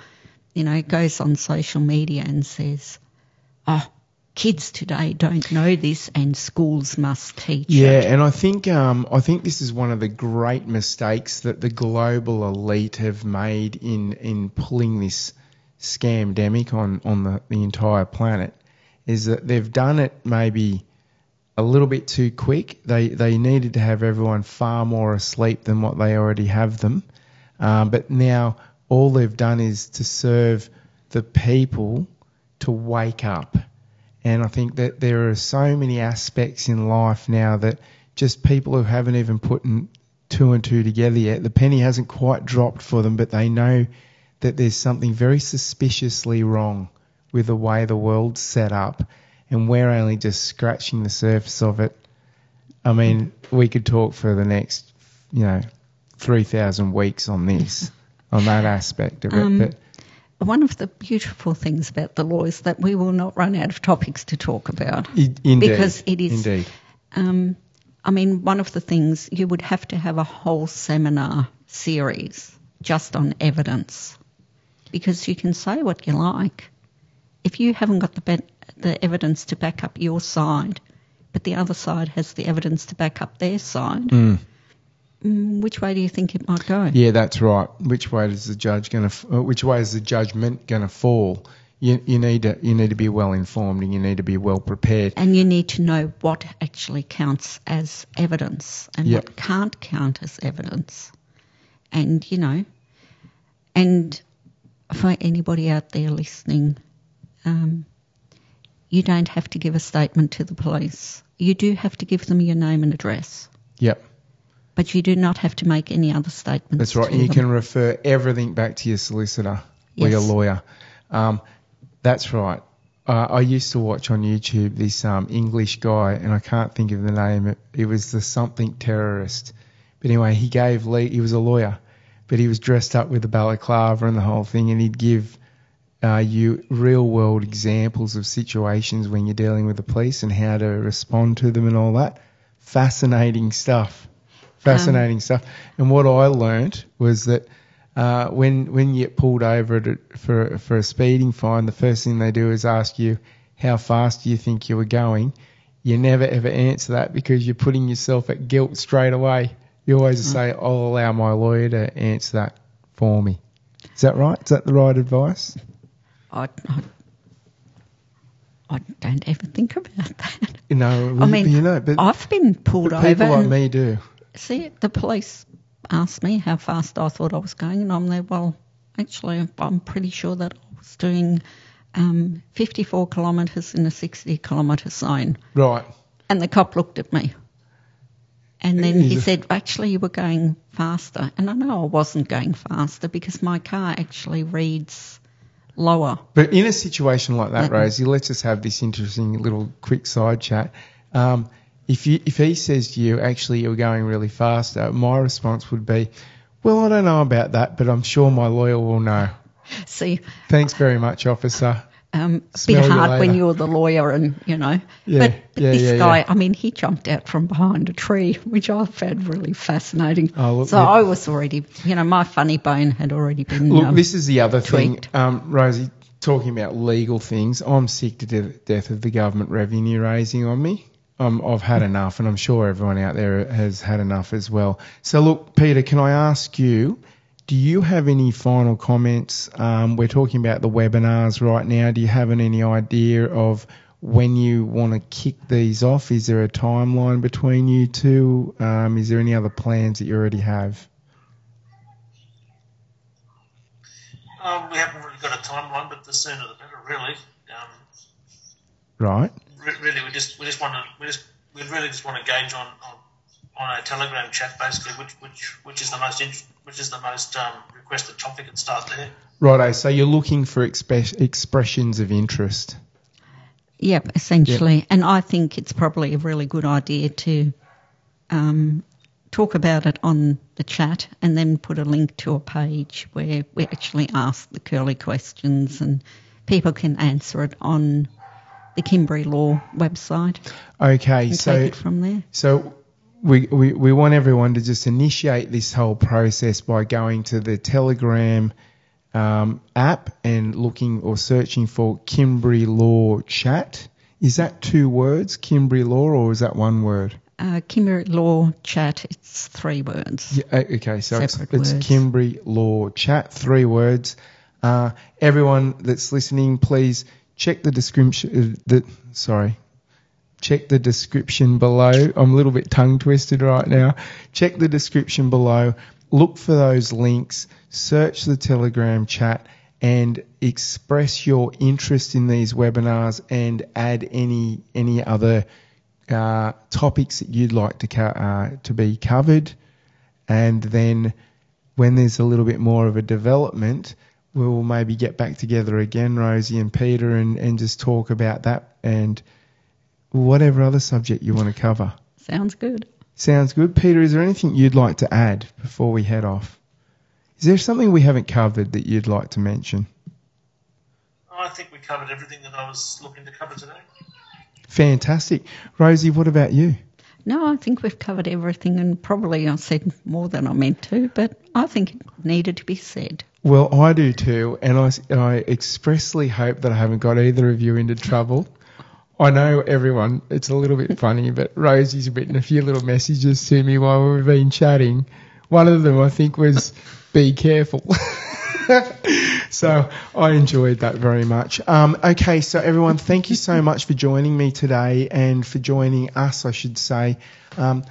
you know, goes on social media and says, oh, kids today don't know this and schools must teach yeah, it. Yeah, and I think um, I think this is one of the great mistakes that the global elite have made in in pulling this scamdemic on, on the, the entire planet, is that they've done it maybe a little bit too quick. They they needed to have everyone far more asleep than what they already have them. Um, but now all they've done is to serve the people to wake up. And I think that there are so many aspects in life now that just people who haven't even put in two and two together yet, the penny hasn't quite dropped for them, but they know that there's something very suspiciously wrong with the way the world's set up. And we're only just scratching the surface of it. I mean, we could talk for the next, you know, three thousand weeks on this, on that aspect of um, it. But one of the beautiful things about the law is that we will not run out of topics to talk about. Indeed. Because it is, indeed. Um, I mean, one of the things, you would have to have a whole seminar series just on evidence, because you can say what you like. If you haven't got the best the evidence to back up your side, but the other side has the evidence to back up their side, mm. which way do you think it might go? Yeah, that's right. Which way is the judge going to? Which way is the judgment going to fall? You, you need to you need to be well informed, and you need to be well prepared, and you need to know what actually counts as evidence and yep. what can't count as evidence, and you know, and for anybody out there listening. Um, You don't have to give a statement to the police. You do have to give them your name and address. Yep. But you do not have to make any other statements. That's right. And you them. can refer everything back to your solicitor yes. or your lawyer. Um, that's right. Uh, I used to watch on YouTube this um, English guy, and I can't think of the name. It, it was the something terrorist. But anyway, he gave le- he was a lawyer, but he was dressed up with a balaclava and the whole thing, and he'd give Uh, you real-world examples of situations when you're dealing with the police and how to respond to them and all that. Fascinating stuff. Fascinating um, stuff. And what I learnt was that uh, when when you get pulled over to, for, for a speeding fine, the first thing they do is ask you, how fast do you think you were going? You never, ever answer that, because you're putting yourself at guilt straight away. You always mm-hmm. say, I'll allow my lawyer to answer that for me. Is that right? Is that the right advice? I, I, I don't ever think about that. No, I mean, you know, but I've been pulled over. People like me do. See, the police asked me how fast I thought I was going, and I'm there, well, actually, I'm pretty sure that I was doing um, fifty-four kilometres in a sixty kilometre zone. Right. And the cop looked at me. And then he said, actually, you were going faster. And I know I wasn't going faster, because my car actually reads lower. But in a situation like that, Rosie, let's just have this interesting little quick side chat. Um, if you, if he says to you, actually, you're going really fast, my response would be, well, I don't know about that, but I'm sure my lawyer will know. See, thanks very much, officer. Um, a bit hard you when you're the lawyer and, you know. Yeah, but but yeah, this yeah, guy, yeah. I mean, he jumped out from behind a tree, which I found really fascinating. Oh, well, so yeah. I was already, you know, my funny bone had already been Look, um, this is the other tweaked. thing, um, Rosie, talking about legal things. I'm sick to de- death of the government revenue raising on me. Um, I've had enough, and I'm sure everyone out there has had enough as well. So, look, Peter, can I ask you, do you have any final comments? Um, we're talking about the webinars right now. Do you have any idea of when you want to kick these off? Is there a timeline between you two? Um, is there any other plans that you already have? Um, we haven't really got a timeline, but the sooner the better, really. Um, right. Really, we just we just want to we just we really just want to gauge on. on on a Telegram chat, basically, which which which is the most which is the most um, requested topic, and start there. Righto, so you're looking for exp- expressions of interest. Yep, essentially, yep. And I think it's probably a really good idea to um, talk about it on the chat, and then put a link to a page where we actually ask the curly questions, and people can answer it on the Kimbri Law website. Okay, so take it from there. So. We, we we want everyone to just initiate this whole process by going to the Telegram um, app and looking or searching for Kimbri Law Chat. Is that two words, Kimbri Law, or is that one word? Uh, Kimbri Law Chat, it's three words. Yeah, okay, so it's, it's Kimbri Law Chat, three words. Uh, everyone that's listening, please check the description. Uh, the, sorry. Check the description below. I'm a little bit tongue-twisted right now. Check the description below. Look for those links. Search the Telegram chat and express your interest in these webinars and add any any other uh, topics that you'd like to, co- uh, to be covered. And then when there's a little bit more of a development, we'll maybe get back together again, Rosie and Peter, and, and just talk about that and whatever other subject you want to cover. Sounds good. Sounds good. Peter, is there anything you'd like to add before we head off? Is there something we haven't covered that you'd like to mention? I think we covered everything that I was looking to cover today. Fantastic. Rosie, what about you? No, I think we've covered everything, and probably I said more than I meant to, but I think it needed to be said. Well, I do too, and I, I expressly hope that I haven't got either of you into trouble. I know everyone, it's a little bit funny, but Rosie's written a few little messages to me while we've been chatting. One of them, I think, was, be careful. So I enjoyed that very much. Um, okay, so everyone, thank you so much for joining me today, and for joining us, I should say. Um,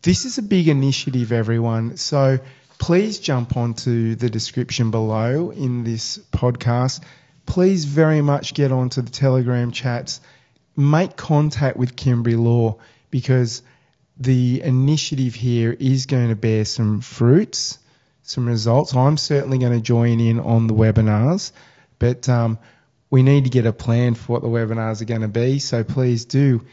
this is a big initiative, everyone, so please jump onto the description below in this podcast. Please very much get onto the Telegram chats. Make contact with Kimbri Law, because the initiative here is going to bear some fruits, some results. I'm certainly going to join in on the webinars, but um, we need to get a plan for what the webinars are going to be. So please do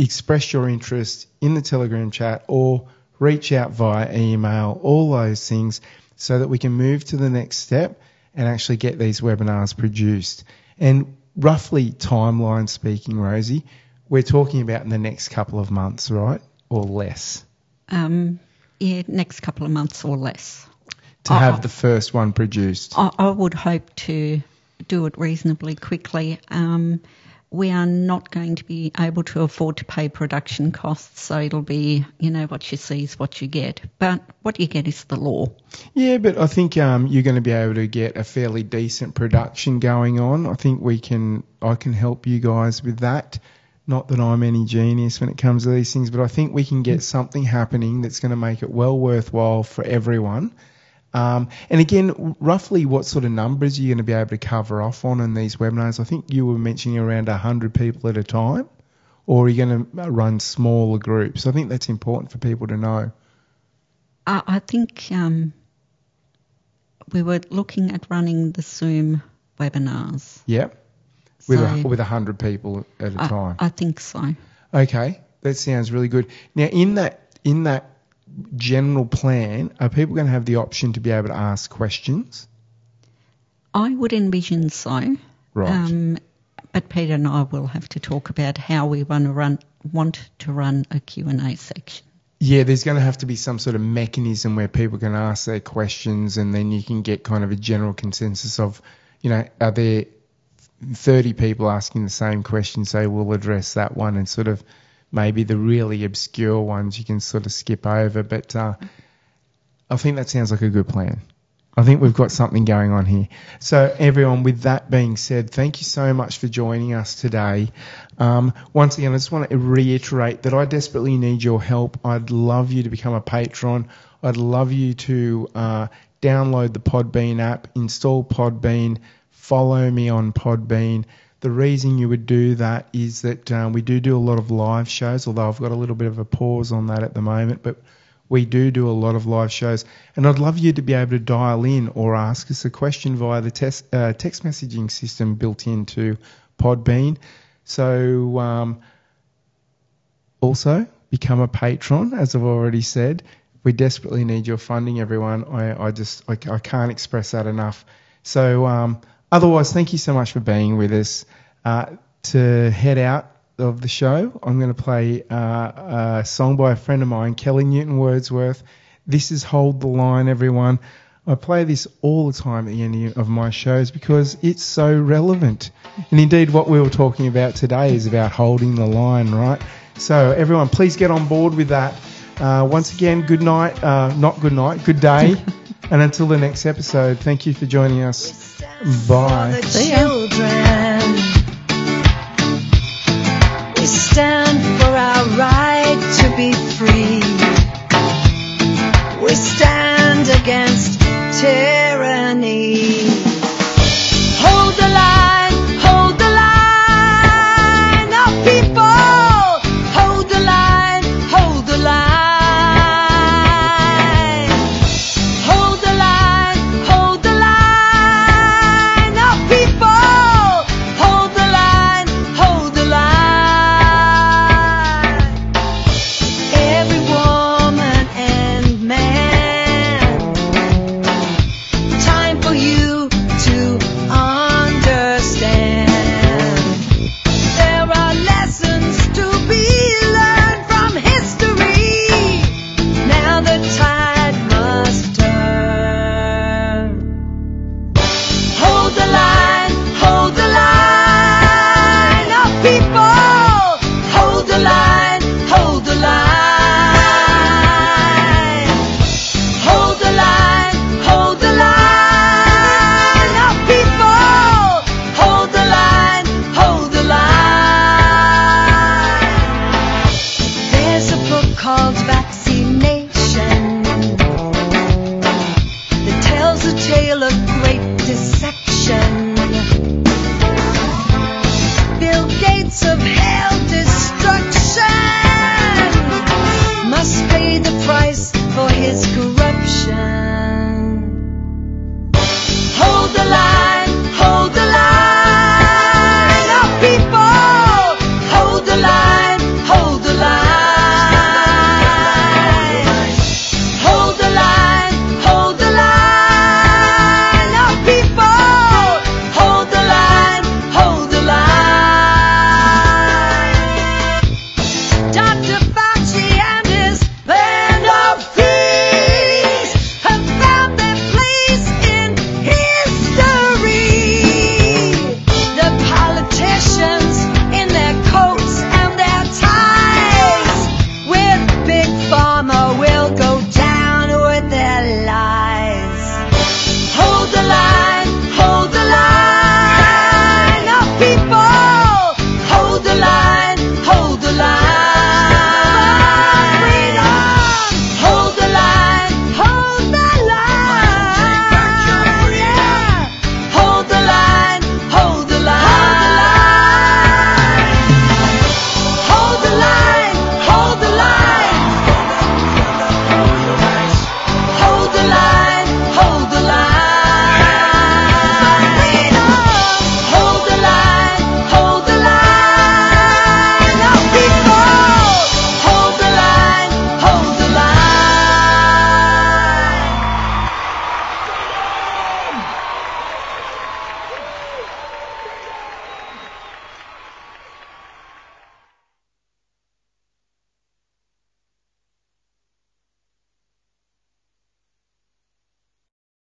express your interest in the Telegram chat, or reach out via email, all those things, so that we can move to the next step and actually get these webinars produced. And roughly timeline speaking, Rosie, we're talking about in the next couple of months, right, or less? Um, yeah, next couple of months or less. To I, have the first one produced? I, I would hope to do it reasonably quickly. Um, we are not going to be able to afford to pay production costs, so it'll be, you know, what you see is what you get. But what you get is the law. Yeah, but I think um, you're going to be able to get a fairly decent production going on. I think we can. I can help you guys with that. Not that I'm any genius when it comes to these things, but I think we can get something happening that's going to make it well worthwhile for everyone. Um, and again, roughly what sort of numbers are you going to be able to cover off on in these webinars? I think you were mentioning around one hundred people at a time, or are you going to run smaller groups? I think that's important for people to know. I think um, we were looking at running the Zoom webinars. Yep, with so a, with one hundred people at a I, time. I think so. Okay, that sounds really good. Now, in that in that general plan, are people going to have the option to be able to ask questions? I would envision so. Right. Um, but Peter and I will have to talk about how we want to run, want to run a Q and A section. Yeah, there's going to have to be some sort of mechanism where people can ask their questions, and then you can get kind of a general consensus of, you know, are there thirty people asking the same question, so we'll address that one, and sort of maybe the really obscure ones you can sort of skip over. But uh, I think that sounds like a good plan. I think we've got something going on here. So everyone, with that being said, thank you so much for joining us today. Um, once again, I just want to reiterate that I desperately need your help. I'd love you to become a patron. I'd love you to uh, download the Podbean app, install Podbean, follow me on Podbean. The reason you would do that is that um, we do do a lot of live shows, although I've got a little bit of a pause on that at the moment, but we do do a lot of live shows. And I'd love you to be able to dial in or ask us a question via the tes- uh, text messaging system built into Podbean. So um, also become a patron, as I've already said. We desperately need your funding, everyone. I, I just I, I can't express that enough. So um, otherwise, thank you so much for being with us. Uh, to head out of the show, I'm going to play uh, a song by a friend of mine, Kelly Newton-Wordsworth. This is Hold the Line, everyone. I play this all the time at the end of my shows because it's so relevant. And indeed, what we were talking about today is about holding the line, right? So everyone, please get on board with that. Uh, once again, good night. Uh, not good night, good day. And until the next episode, thank you for joining us. Bye. See ya. We stand for our right to be free. We stand against tyranny. Hold the line, hold the line, our people. Hold the line, hold the line. Price for his good.